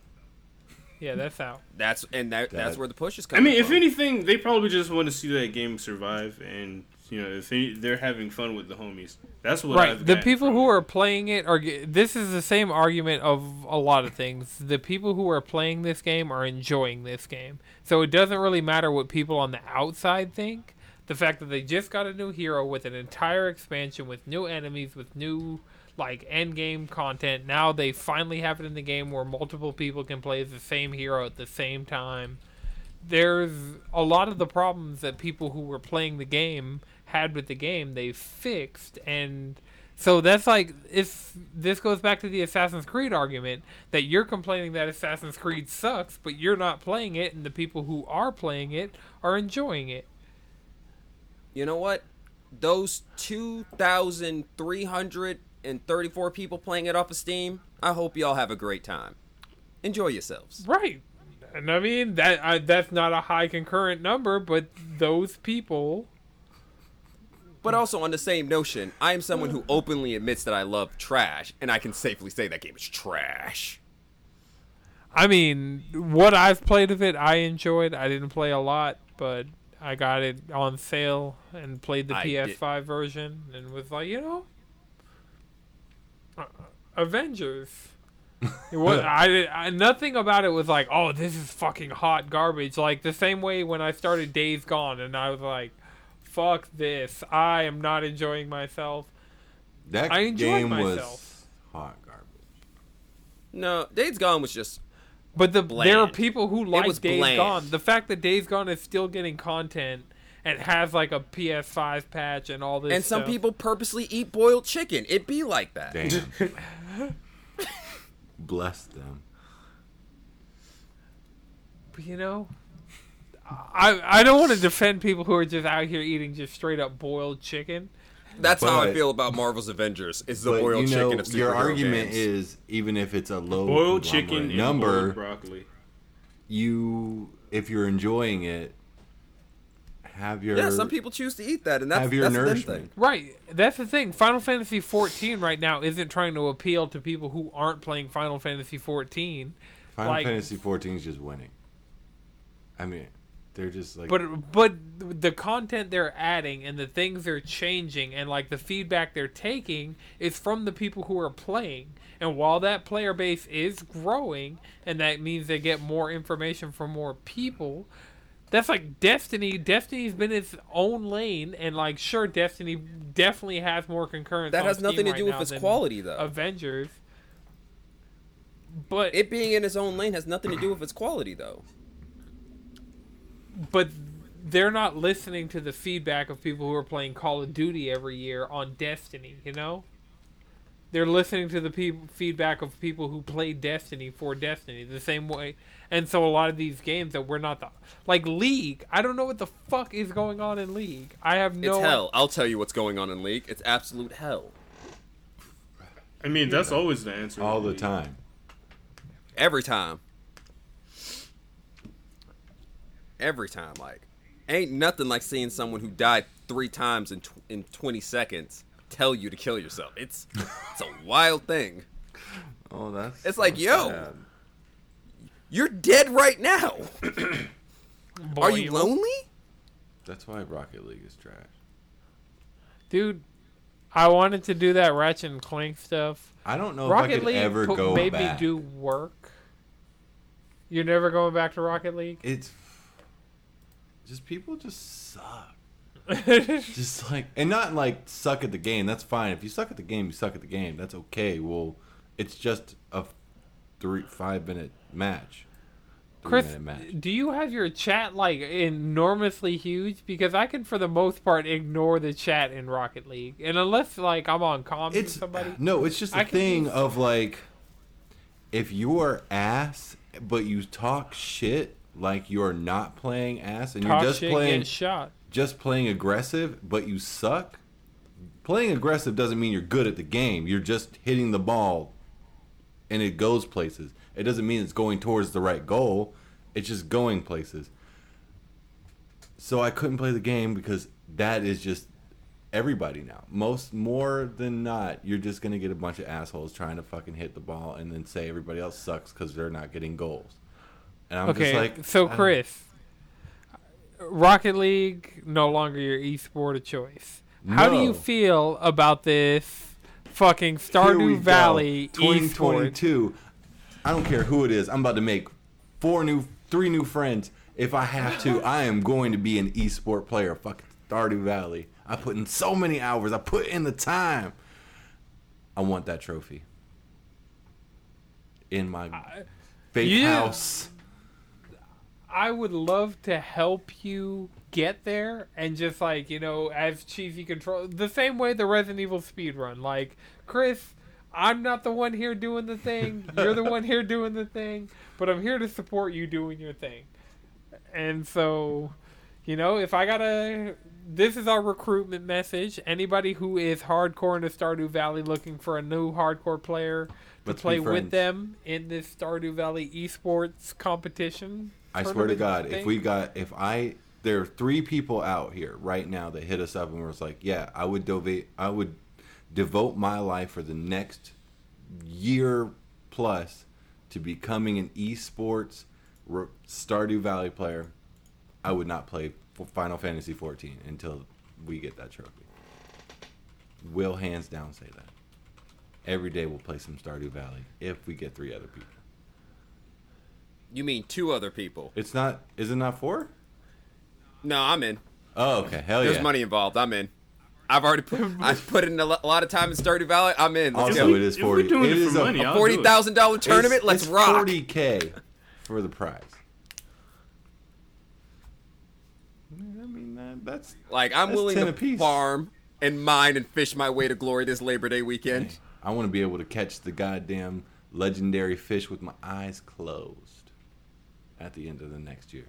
Yeah, that's out. That's where the push is coming from. I mean, if anything, they probably just want to see that game survive, and you know, they're having fun with the homies. That's what. Right. The people who are playing it are. This is the same argument of a lot of things. The people who are playing this game are enjoying this game, so it doesn't really matter what people on the outside think. The fact that they just got a new hero with an entire expansion, with new enemies, with new. Like end game content. Now they finally have it in the game where multiple people can play as the same hero at the same time. There's a lot of the problems that people who were playing the game had with the game, they fixed. And so that's like, if this goes back to the Assassin's Creed argument, that you're complaining that Assassin's Creed sucks, but you're not playing it, and the people who are playing it are enjoying it. You know what? Those 2,334 people playing it off of Steam, I hope y'all have a great time. Enjoy yourselves. Right. And I mean, that's not a high concurrent number, but those people... But also on the same notion, I am someone who openly admits that I love trash, and I can safely say that game is trash. I mean, what I've played of it, I enjoyed. I didn't play a lot, but I got it on sale and played the PS5 version and was like, you know... Avengers. It was, I nothing about it was like, oh, this is fucking hot garbage. Like the same way when I started Days Gone, and I was like, fuck this, I am not enjoying myself. That I enjoyed game myself. Was hot garbage. No, Days Gone was just. But there are people who like Days Gone. The fact that Days Gone is still getting content. And has like a PS5 patch and all this stuff. And some people purposely eat boiled chicken. It be like that. Damn. Bless them. But you know, I don't want to defend people who are just out here eating just straight up boiled chicken. That's how I feel about Marvel's Avengers. Is the boiled chicken of superhero your argument games. Is even if it's a low boiled chicken number, and boiled broccoli. If you're enjoying it. Some people choose to eat that, and that's nourishment. Right, that's the thing. Final Fantasy 14 right now isn't trying to appeal to people who aren't playing Final Fantasy 14. Final Fantasy 14 is just winning. I mean, they're just like... But the content they're adding and the things they're changing and like the feedback they're taking is from the people who are playing. And while that player base is growing, and that means they get more information from more people... That's like Destiny. Destiny's been its own lane, and like, sure, Destiny definitely has more concurrence. That has nothing to do with its quality, though. Avengers, but it being in its own lane has nothing to do with its quality, though. But they're not listening to the feedback of people who are playing Call of Duty every year on Destiny. You know, they're listening to the feedback of people who play Destiny for Destiny the same way. And so a lot of these games that we're not like League. I don't know what the fuck is going on in League. I have no. It's hell. I'll tell you what's going on in League. It's absolute hell. I mean, that's always the answer. All the time. Every time. Like, ain't nothing like seeing someone who died 3 times in 20 seconds tell you to kill yourself. It's a wild thing. Oh, that's. It's so like, sad. Yo, you're dead right now. Boy, are you lonely? That's why Rocket League is trash. Dude, I wanted to do that Ratchet and Clank stuff. I don't know Rocket if I could League ever go back. Rocket League made me do work. You're never going back to Rocket League? It's just people just suck. Just like, and not like suck at the game. That's fine. If you suck at the game, you suck at the game. That's okay. Well, it's just a 3-5 minute match. Chris, do you have your chat like enormously huge? Because I can, for the most part, ignore the chat in Rocket League, and unless like I'm on comms with somebody. No, it's just a thing of like, if you are ass, but you talk shit like you are not playing ass, and talk you're just shit, playing shot, just playing aggressive, but you suck. Playing aggressive doesn't mean you're good at the game. You're just hitting the ball, and it goes places. It doesn't mean it's going towards the right goal. It's just going places. So I couldn't play the game because that is just everybody now. More than not, you're just going to get a bunch of assholes trying to fucking hit the ball and then say everybody else sucks because they're not getting goals. And I'm just like... So, Chris, Rocket League, no longer your esport of choice. No. How do you feel about this fucking Stardew Valley esport? 2022... I don't care who it is. I'm about to make three new friends. If I have to, I am going to be an esport player. Fucking Stardew Valley. I put in so many hours. I put in the time. I want that trophy. In my fake house. I would love to help you get there and just like, you know, as cheesy control. The same way the Resident Evil speedrun. Like, Chris... I'm not the one here doing the thing. You're the one here doing the thing. But I'm here to support you doing your thing. And so, you know, if I gotta... This is our recruitment message. Anybody who is hardcore into Stardew Valley looking for a new hardcore player to play with them in this Stardew Valley esports competition. I swear to God, there are three people out here right now that hit us up and was like, yeah, I would devote my life for the next year plus to becoming an esports Stardew Valley player. I would not play Final Fantasy 14 until we get that trophy. Will hands down say that. Every day we'll play some Stardew Valley if we get three other people. You mean two other people? It's not. Is it not four? No, I'm in. Oh, okay. Hell yeah. There's money involved. I'm in. I've put in a lot of time in Stardew Valley. I'm in. Let's go. It is $40,000 $40,000 tournament. Let's rock. $40K for the prize. I mean, that's like I'm willing to farm and mine and fish my way to glory this Labor Day weekend. Man, I want to be able to catch the goddamn legendary fish with my eyes closed at the end of the next year.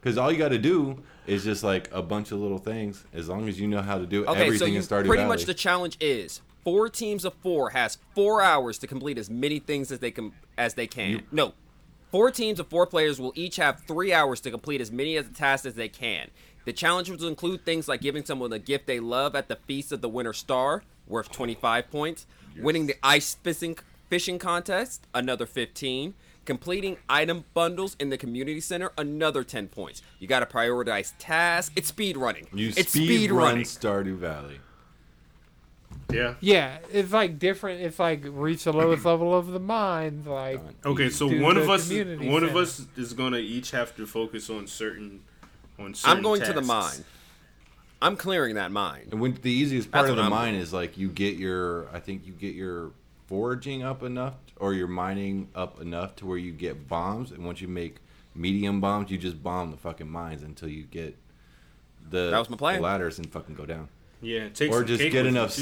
Because all you got to do is just like a bunch of little things. As long as you know how to do everything in Stardew Valley. Pretty much the challenge is 4 teams of 4 has 4 hours to complete as many things as they can. 4 teams of 4 players will each have 3 hours to complete as many of the tasks as they can. The challenge will include things like giving someone a gift they love at the Feast of the Winter Star, worth 25 points. Yes. Winning the ice fishing contest, another 15. Completing item bundles in the community center, another 10 points. You got to prioritize tasks. It's speedrunning. It's speedrunning Stardew Valley. Yeah. Yeah, it's like different. It's like reach the lowest level of the mind. Like okay, so one of us is gonna each have to focus on certain. I'm going tasks. To the mine. I'm clearing that mine. And when the easiest part of the mine is like you get your foraging up enough or you're mining up enough to where you get bombs, and once you make medium bombs you just bomb the fucking mines until you get the ladders and fucking go down. Yeah, it takes or just get enough.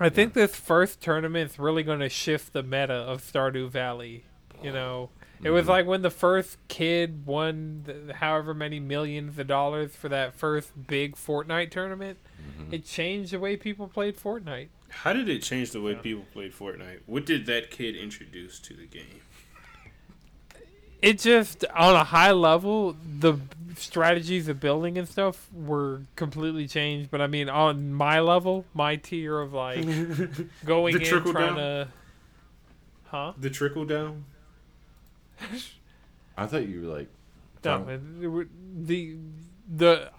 I think this first tournament's really going to shift the meta of Stardew Valley. You know, it was like when the first kid won however many millions of dollars for that first big Fortnite tournament. Mm-hmm. It changed the way people played Fortnite. How did it change the way people played Fortnite? What did that kid introduce to the game? It just, on a high level, the strategies of building and stuff were completely changed. But I mean, on my level, my tier of like going in trying to, the trickle down. I thought you were like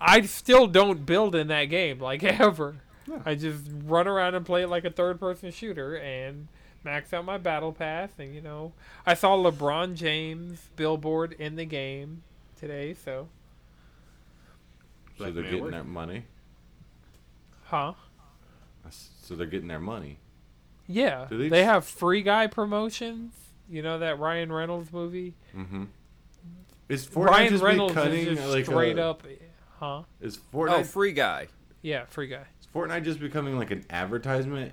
I still don't build in that game like ever. Yeah. I just run around and play it like a third-person shooter and max out my battle pass. And, you know, I saw LeBron James billboard in the game today, so. So they're getting their money? Huh? So they're getting their money? Yeah. They have free guy promotions. You know that Ryan Reynolds movie? Mm-hmm. Is Fortnite Ryan just Reynolds cutting, is just like straight up... Huh? Is Fortnite... Oh, free guy. Yeah, free guy. Is Fortnite just becoming like an advertisement?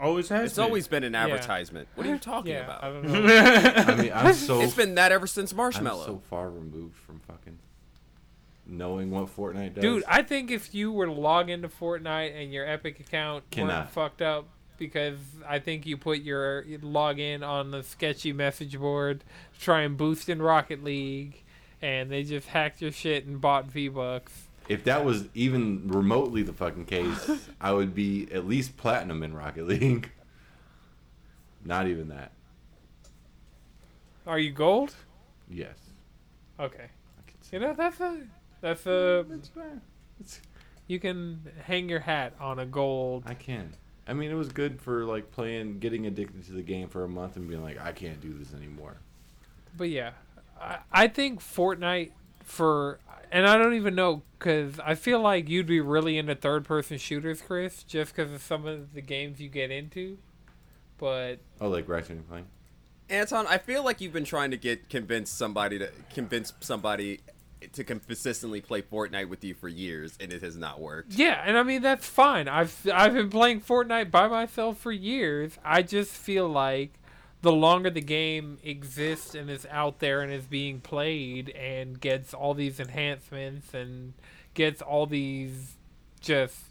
Always has It's been. Always been an advertisement. Yeah. What are you talking about? I don't know. I mean, I'm so... It's been that ever since Marshmallow. I'm so far removed from fucking knowing what Fortnite does. Dude, I think if you were to log into Fortnite and your Epic account weren't fucked up... Because I think you put your login on the sketchy message board, try and boost in Rocket League, and they just hacked your shit and bought V-Bucks. If that was even remotely the fucking case, I would be at least platinum in Rocket League. Not even that. Are you gold? Yes. Okay. You know, that's a... You can hang your hat on a gold... I can. I mean, it was good for, like, playing, getting addicted to the game for a month and being like, I can't do this anymore. But, yeah. I think Fortnite for... And I don't even know, because I feel like you'd be really into third-person shooters, Chris, just because of some of the games you get into. But... Oh, like Ratchet & Clank? Anton, I feel like you've been trying to convince somebody to consistently play Fortnite with you for years, and it has not worked. Yeah, and I mean, that's fine. I've been playing Fortnite by myself for years. I just feel like the longer the game exists and is out there and is being played and gets all these enhancements and gets all these just,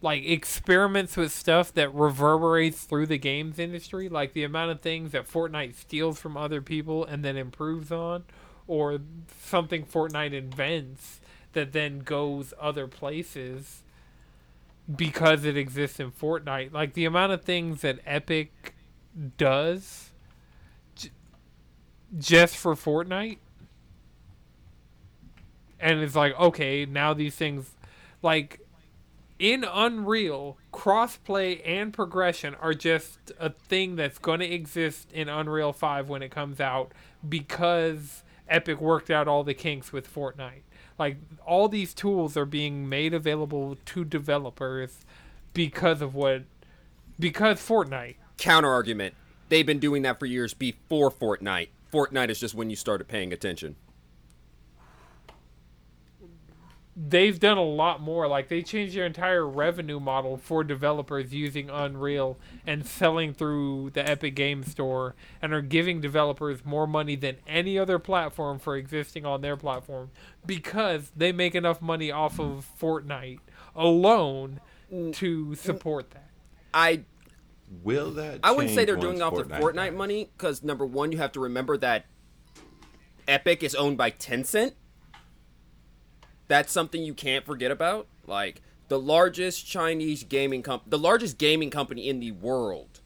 like, experiments with stuff that reverberates through the games industry, like the amount of things that Fortnite steals from other people and then improves on, or something Fortnite invents that then goes other places because it exists in Fortnite. Like, the amount of things that Epic does just for Fortnite. And it's like, okay, now these things... Like, in Unreal, crossplay and progression are just a thing that's going to exist in Unreal 5 when it comes out because... Epic worked out all the kinks with Fortnite. Like, all these tools are being made available to developers because Fortnite. Counter argument. They've been doing that for years before Fortnite. Fortnite is just when you started paying attention. They've done a lot more. Like, they changed their entire revenue model for developers using Unreal and selling through the Epic Game Store, and are giving developers more money than any other platform for existing on their platform because they make enough money off of Fortnite alone to support that. I wouldn't say they're doing it off the Fortnite money because, number one, you have to remember that Epic is owned by Tencent. That's something you can't forget about. Like, the largest Chinese gaming company... The largest gaming company in the world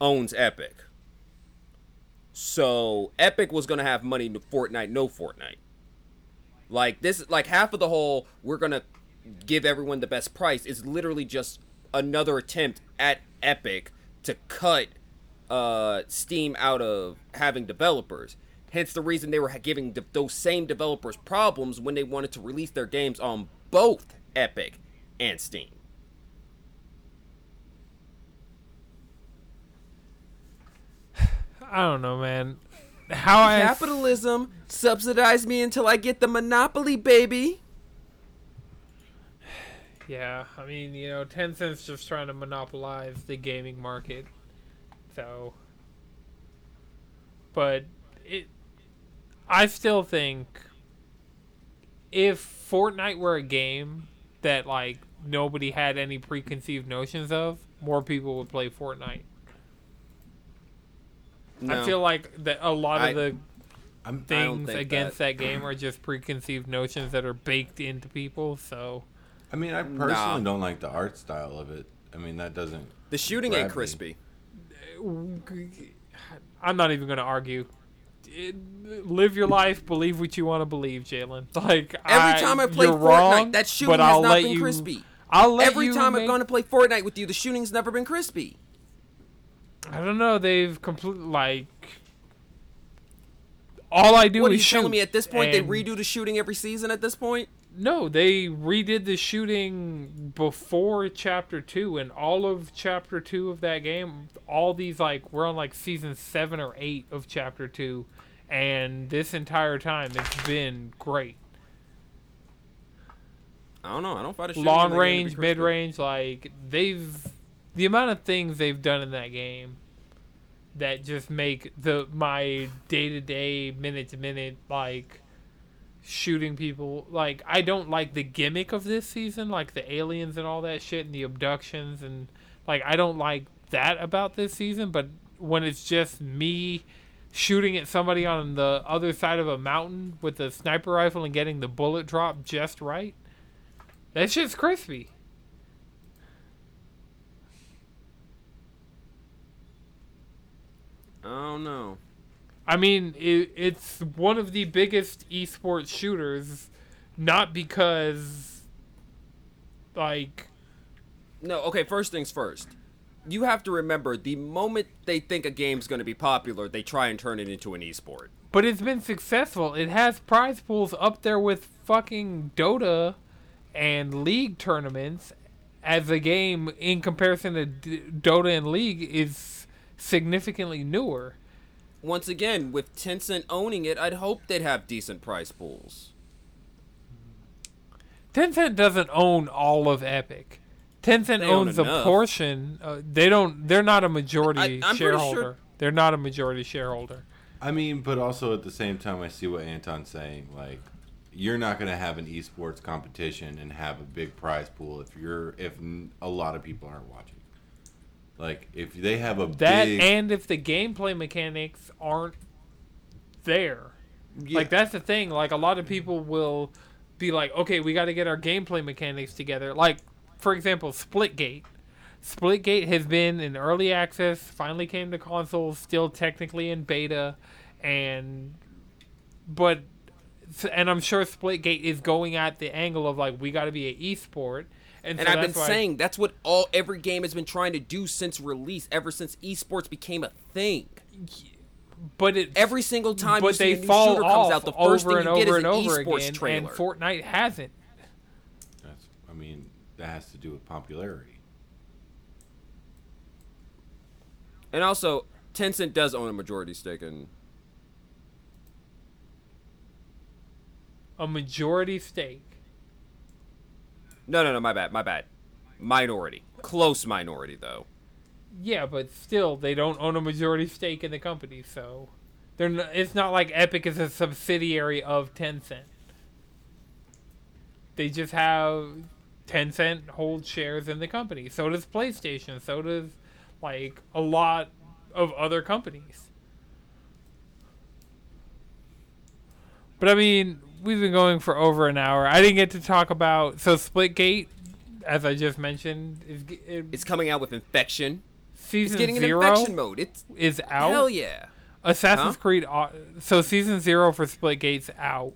owns Epic. So, Epic was going to have money to Fortnite, no Fortnite. Like, this... Like, half of the whole, we're going to give everyone the best price, is literally just another attempt at Epic to cut Steam out of having developers. Hence the reason they were giving those same developers problems when they wanted to release their games on both Epic and Steam. I don't know, man. Capitalism subsidize me until I get the monopoly, baby. Yeah, I mean, you know, Tencent's just trying to monopolize the gaming market. So. But I still think if Fortnite were a game that, like, nobody had any preconceived notions of, more people would play Fortnite. No. I feel like that a lot of the things against that game are just preconceived notions that are baked into people. So, I mean, I personally don't like the art style of it. I mean, that doesn't. The shooting ain't crispy. I'm not even going to argue. Live your life, believe what you want to believe, Jalen. Like every time I play Fortnite, that shooting has not been crispy. Every time I've gone to play Fortnite with you, the shooting's never been crispy. I don't know. They've completely all I do is shoot. What are you telling me at this point? They redo the shooting every season at this point? No, they redid the shooting before Chapter 2, and all of Chapter 2 of that game, all these, we're on, Season 7 or 8 of Chapter 2, and this entire time it's been great. I don't know. I don't find a shooting. Long range, mid-range, the amount of things they've done in that game that just make my day-to-day, minute-to-minute, shooting people, I don't like the gimmick of this season, the aliens and all that shit and the abductions, and I don't like that about this season. But when it's just me shooting at somebody on the other side of a mountain with a sniper rifle and getting the bullet drop just right, that shit's crispy. I don't know. I mean, it's one of the biggest esports shooters, not because, No, okay, first things first. You have to remember, the moment they think a game's going to be popular, they try and turn it into an esport. But it's been successful. It has prize pools up there with fucking Dota and League tournaments. As a game, in comparison to Dota and League, is significantly newer. Once again, with Tencent owning it, I'd hope they'd have decent prize pools. Tencent doesn't own all of Epic. Tencent owns a portion. They don't. They're not a majority shareholder. Sure. They're not a majority shareholder. I mean, but also at the same time, I see what Anton's saying. You're not going to have an esports competition and have a big prize pool if a lot of people aren't watching. If they have and if the gameplay mechanics aren't there. Yeah. That's the thing. A lot of people will be like, okay, we got to get our gameplay mechanics together. For example, Splitgate. Splitgate has been in early access, finally came to consoles, still technically in beta, and I'm sure Splitgate is going at the angle of, we got to be an esport. And so I've been saying that's what every game has been trying to do since release, ever since esports became a thing. But every single time you see a new shooter comes out, the first thing you get is an esports trailer. And Fortnite hasn't. That has to do with popularity. And also, Tencent does own a majority stake in... A majority stake? No, my bad. Minority. Close minority, though. Yeah, but still, they don't own a majority stake in the company, so... it's not like Epic is a subsidiary of Tencent. They just have... Tencent holds shares in the company. So does PlayStation. So does, a lot of other companies. But, we've been going for over an hour. I didn't get to talk about... So, Splitgate, as I just mentioned... It's coming out with Infection. Season 0 an Infection mode. It's out. Hell yeah. Assassin's Creed... So, Season 0 for Splitgate's out.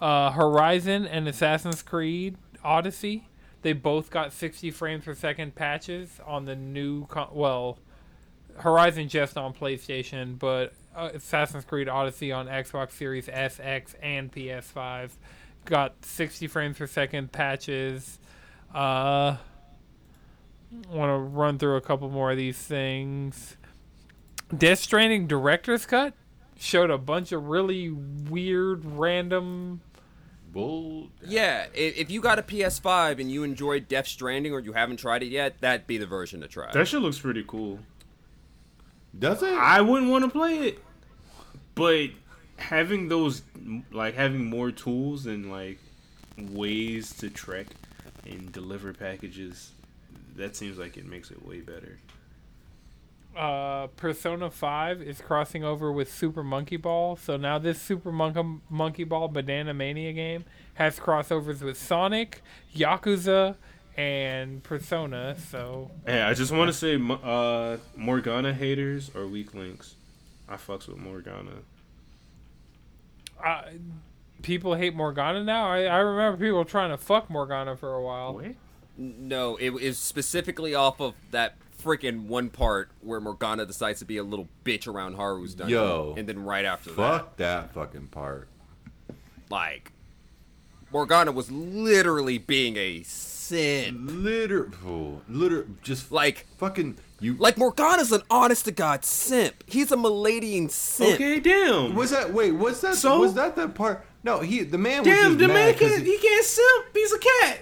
Horizon and Assassin's Creed Odyssey, they both got 60 frames per second patches on the new... Horizon just on PlayStation, but... Assassin's Creed Odyssey on Xbox Series S, X, and PS5 got 60 frames per second patches. Want to run through a couple more of these things. Death Stranding Director's Cut showed a bunch of really weird, random... Bull. Yeah, if you got a PS5 and you enjoyed Death Stranding or you haven't tried it yet, that'd be the version to try. That shit looks pretty cool. Does it? I wouldn't want to play it, but having those, having more tools and ways to track and deliver packages, that seems like it makes it way better. Persona 5 is crossing over with Super Monkey Ball, so now this Super Monkey Ball Banana Mania game has crossovers with Sonic, Yakuza, and Persona. So hey, I just want to say, Morgana haters or weak links. I fucks with Morgana. People hate Morgana now. I remember people trying to fuck Morgana for a while. What? No, it is specifically off of that freaking one part where Morgana decides to be a little bitch around Haru's dungeon. Yo, and then right after fuck that, fuck that fucking part. Like, Morgana was literally being a simp. Just like fucking you. Like, Morgana's an honest to god simp. He's a Miladian simp. Okay, damn. Was that? Wait, was that? So was that the part? No, the man. Damn, was the man he can't simp. He's a cat.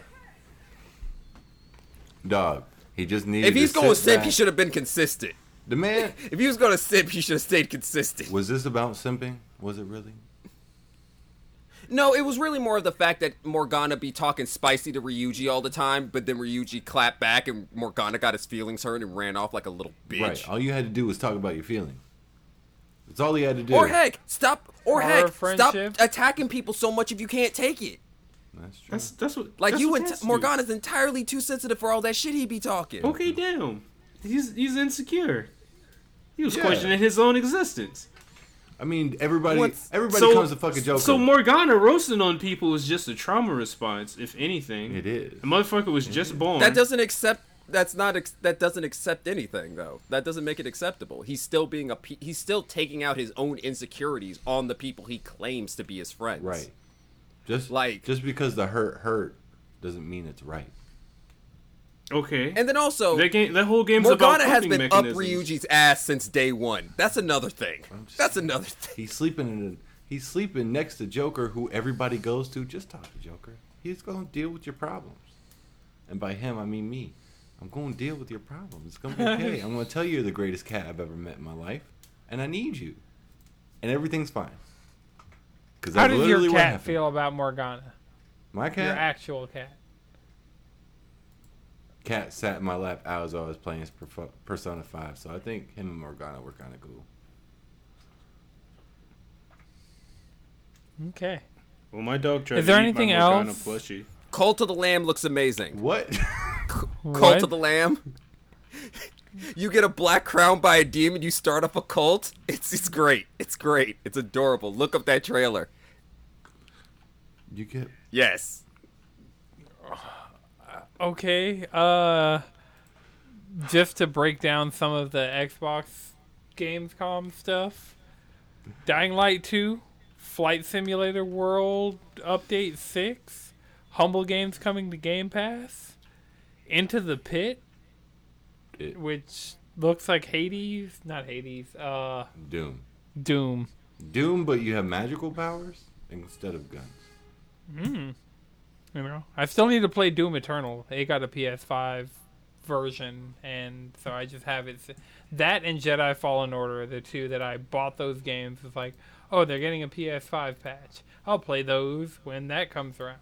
Dog. He just needed. If he's going to simp, he should have been consistent. The man. If he was going to simp, he should have stayed consistent. Was this about simping? Was it really? No, it was really more of the fact that Morgana be talking spicy to Ryuji all the time, but then Ryuji clapped back and Morgana got his feelings hurt and ran off like a little bitch. Right. All you had to do was talk about your feelings. That's all he had to do. Or heck, stop attacking people so much if you can't take it. That's true. That's what, like, that's you what and Morgana's entirely too sensitive for all that shit he be talking. Okay, damn. He's insecure. He was questioning his own existence. I mean, everybody comes a fucking joker. So Morgana roasting on people was just a trauma response, if anything. It is. The motherfucker was just born. That doesn't accept anything though. That doesn't make it acceptable. He's still taking out his own insecurities on the people he claims to be his friends. Right. Just because the hurt doesn't mean it's right. Okay. And then also, that whole game's Morgana about has been mechanisms. Up Ryuji's ass since day one. That's another thing. Another thing. He's sleeping next to Joker, who everybody goes to. Just talk to Joker. He's gonna deal with your problems. And by him, I mean me. I'm gonna deal with your problems. It's gonna be okay. I'm gonna tell you you're the greatest cat I've ever met in my life, and I need you. And everything's fine. How did your cat feel about Morgana? My cat? Your actual cat. Cat sat in my lap as I was playing Persona 5, so I think him and Morgana were kind of cool. Okay. Well, my dog tried to eat my Morgana plushie. Cult of the Lamb looks amazing. What? Cult of the Lamb? You get a black crown by a demon, you start up a cult. It's great. It's great. It's adorable. Look up that trailer. You get... Yes. Okay. Just to break down some of the Xbox Gamescom stuff. Dying Light 2. Flight Simulator World Update 6. Humble Games coming to Game Pass. Into the Pit. Which looks like Hades, not Hades. Doom, but you have magical powers instead of guns. You know, I still need to play Doom Eternal. It got a PS5 version, and so I just have it. That and Jedi Fallen Order are the two that I bought those games. It's like, oh, they're getting a PS5 patch. I'll play those when that comes around.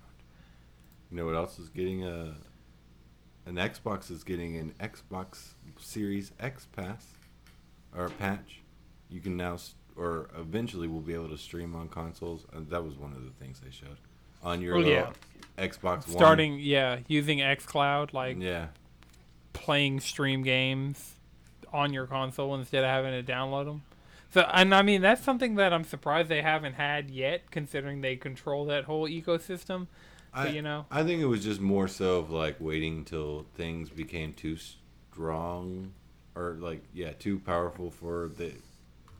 You know what else is getting a? An Xbox is getting an Xbox Series X patch. You can now, or eventually will be able to stream on consoles. That was one of the things they showed. On your Xbox One. Using xCloud, playing stream games on your console instead of having to download them. So, and I mean, that's something that I'm surprised they haven't had yet, considering they control that whole ecosystem. I think it was just more so of waiting till things became too strong or too powerful for the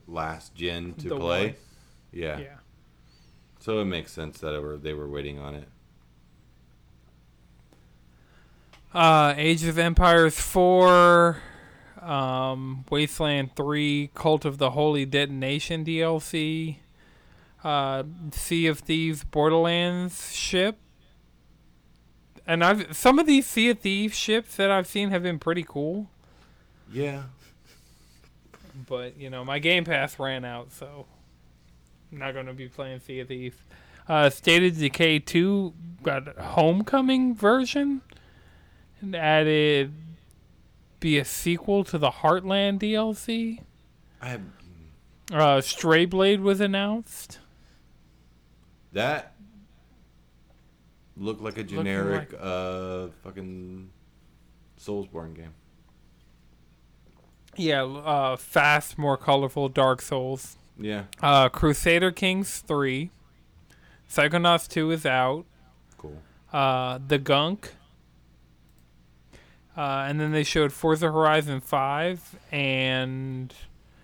last gen to play. Yeah. So it makes sense that they were waiting on it. Age of Empires 4, Wasteland 3, Cult of the Holy Detonation DLC, Sea of Thieves Borderlands ship. And some of these Sea of Thieves ships that I've seen have been pretty cool. Yeah. But, my Game Pass ran out, so I'm not going to be playing Sea of Thieves. State of Decay 2 got a Homecoming version and added be a sequel to the Heartland DLC. Stray Blade was announced. That looked like a generic fucking Soulsborne game. Yeah, fast, more colorful Dark Souls. Yeah. Crusader Kings 3. Psychonauts 2 is out. Cool. The Gunk. And then they showed Forza Horizon 5 and...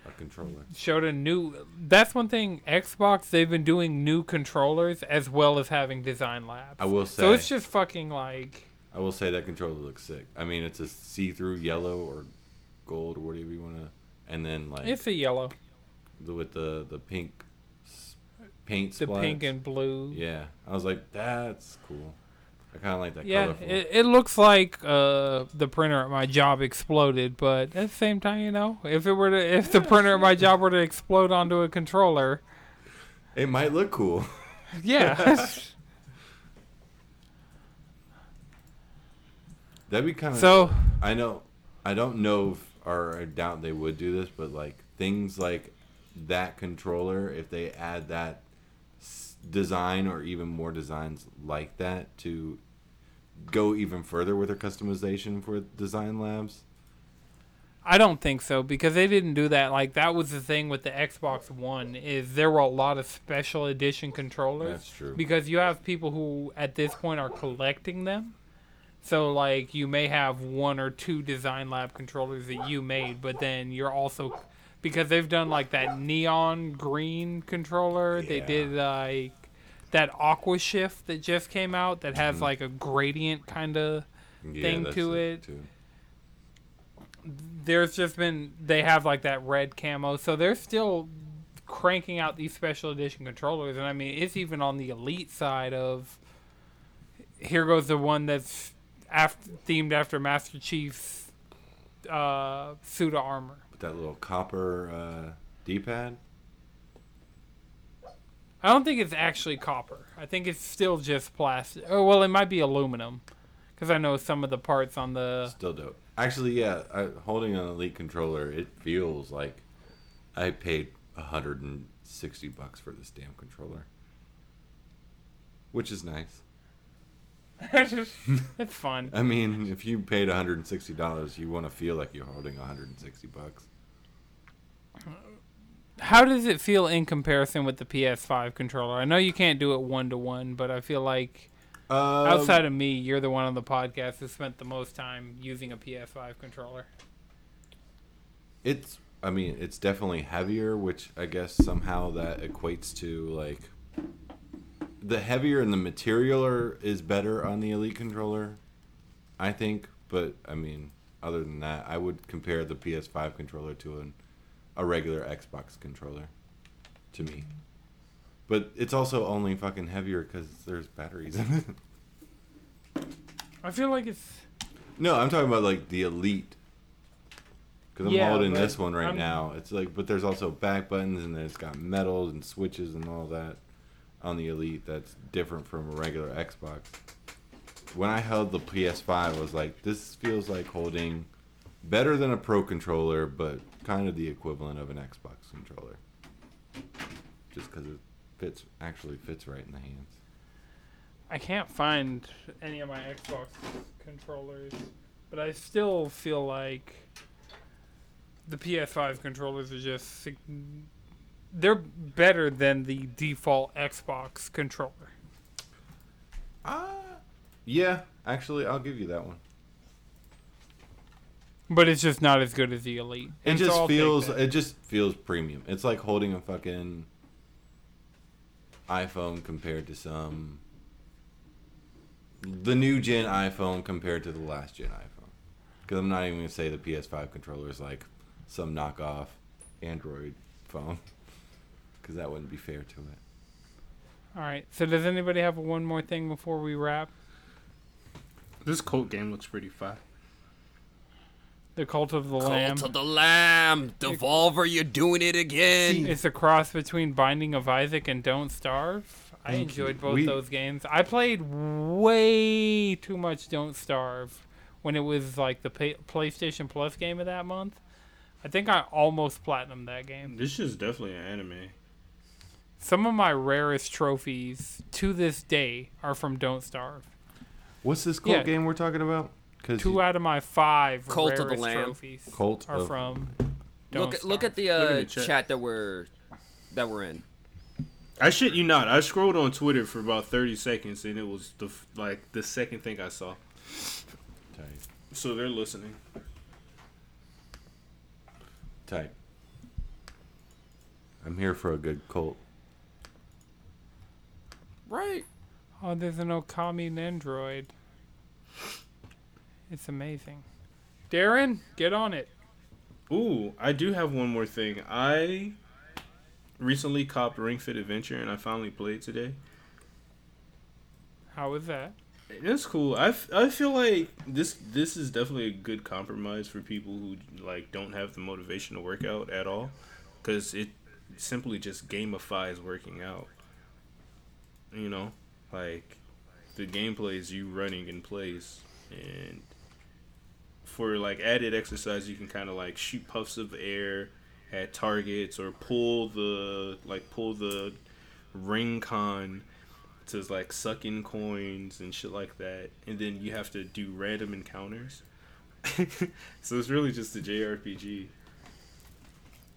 a controller. Showed a new... That's one thing. Xbox, they've been doing new controllers as well as having design labs. I will say... so it's just fucking like... I will say that controller looks sick. I mean, it's a see-through yellow or gold or whatever you want to... and then like... it's a yellow. With the pink paint splats. The pink and blue. Yeah. I was like, that's cool. I kind of like that colorful. Yeah, it looks like the printer at my job exploded, but at the same time, you know, if the printer at my job were to explode onto a controller, it might look cool. Yeah. That'd be kind of... so I know, I don't know if, or I doubt they would do this, but like things like that controller, if they add that design or even more designs like that to go even further with their customization for design labs? I don't think so, because they didn't do that. Like, that was the thing with the Xbox One, is there were a lot of special edition controllers. That's true. Because you have people who, at this point, are collecting them. So, like, you may have one or two design lab controllers that you made, but then you're also... because they've done, like, that neon green controller. Yeah. They did, like, that Aqua Shift that just came out that has, like, a gradient kind of thing to it. Too. There's just been... they have, like, that red camo. So they're still cranking out these special edition controllers. And, I mean, it's even on the Elite side of... here goes the one that's themed after Master Chief's suit of armor. That little copper D-pad? I don't think it's actually copper. I think it's still just plastic. Oh, well, it might be aluminum. Because I know some of the parts on the... still dope. Actually, yeah, holding an Elite controller, it feels like I paid $160 for this damn controller. Which is nice. It's fun. I mean, if you paid $160, you want to feel like you're holding $160. How does it feel in comparison with the PS5 controller? I know you can't do it 1-to-1, but I feel like outside of me, you're the one on the podcast who spent the most time using a PS5 controller. It's, I mean, it's definitely heavier, which I guess somehow that equates to like... the heavier and the material is better on the Elite controller, I think. But, I mean, other than that, I would compare the PS5 controller to a regular Xbox controller to me. But it's also only fucking heavier because there's batteries in it. I feel like it's... no, I'm talking about, like, the Elite. Because I'm holding this one now. It's like, but there's also back buttons, and then it's got metals and switches and all that. On the Elite, that's different from a regular Xbox. When I held the PS5, I was like, this feels like holding better than a Pro controller, but kind of the equivalent of an Xbox controller. Just because it actually fits right in the hands. I can't find any of my Xbox controllers, but I still feel like the PS5 controllers are just... they're better than the default Xbox controller. Yeah, actually, I'll give you that one. But it's just not as good as the Elite. It just feels premium. It's like holding a fucking iPhone compared to the new gen iPhone compared to the last gen iPhone. Because I'm not even going to say the PS5 controller is like some knockoff Android phone. Because that wouldn't be fair to it. Alright, so does anybody have one more thing before we wrap? This cult game looks pretty fun. The Cult of the Lamb. Cult of the Lamb! Devolver, you're doing it again! It's a cross between Binding of Isaac and Don't Starve. I enjoyed both those games. I played way too much Don't Starve when it was like the PlayStation Plus game of that month. I think I almost platinumed that game. This is definitely an anime. Some of my rarest trophies to this day are from Don't Starve. What's this cult game we're talking about? 'Cause out of my 5 Cult rarest of the Lamb. Trophies Cult are of... from Don't Starve. Look at the chat that we're in. I shit you not. I scrolled on Twitter for about 30 seconds, and it was the second thing I saw. Tight. So they're listening. Tight. I'm here for a good cult. Right. Oh, there's an Okami and Android. It's amazing. Darren, get on it. Ooh, I do have one more thing. I recently copped Ring Fit Adventure, and I finally played today. How was that? It's cool. I feel like this is definitely a good compromise for people who don't have the motivation to work out at all, because it simply just gamifies working out. You know, the gameplay is you running in place, and for added exercise, you can kind of shoot puffs of air at targets or pull the ring con to suck in coins and shit like that, and then you have to do random encounters. So it's really just a JRPG.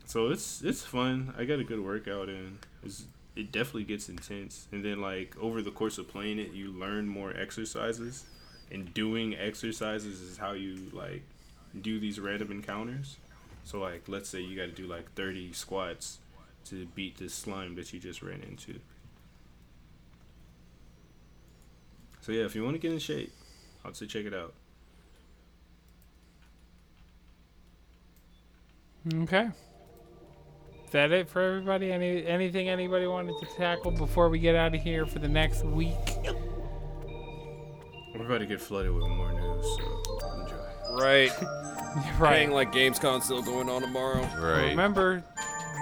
So it's fun. I got a good workout in. It definitely gets intense, and then over the course of playing it, you learn more exercises, and doing exercises is how you do these random encounters. So let's say you got to do 30 squats to beat this slime that you just ran into. So yeah, if you want to get in shape, I'd say check it out. Okay. Is that it for everybody? Anything anybody wanted to tackle before we get out of here for the next week? We're about to get flooded with more news, so enjoy. Right. Right. Gamescom still going on tomorrow. Right. Remember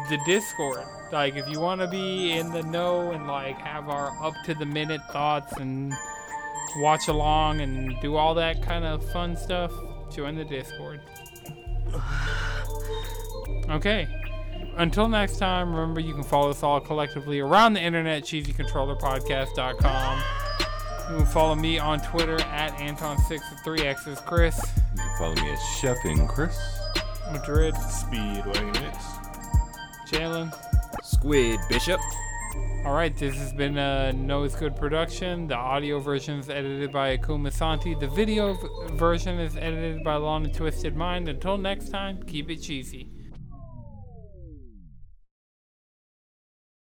the Discord. If you want to be in the know and have our up-to-the-minute thoughts and watch along and do all that kind of fun stuff, join the Discord. Okay. Until next time, remember you can follow us all collectively around the internet, cheesycontrollerpodcast.com. You can follow me on Twitter at Anton6 with 3X's Chris. You can follow me at Chefin Chris. Madrid Speedwagonix. Jalen. Squid Bishop. Alright, this has been a No It's Good production. The audio version is edited by Akuma Santi. The video version is edited by Lana Twisted Mind. Until next time, keep it cheesy.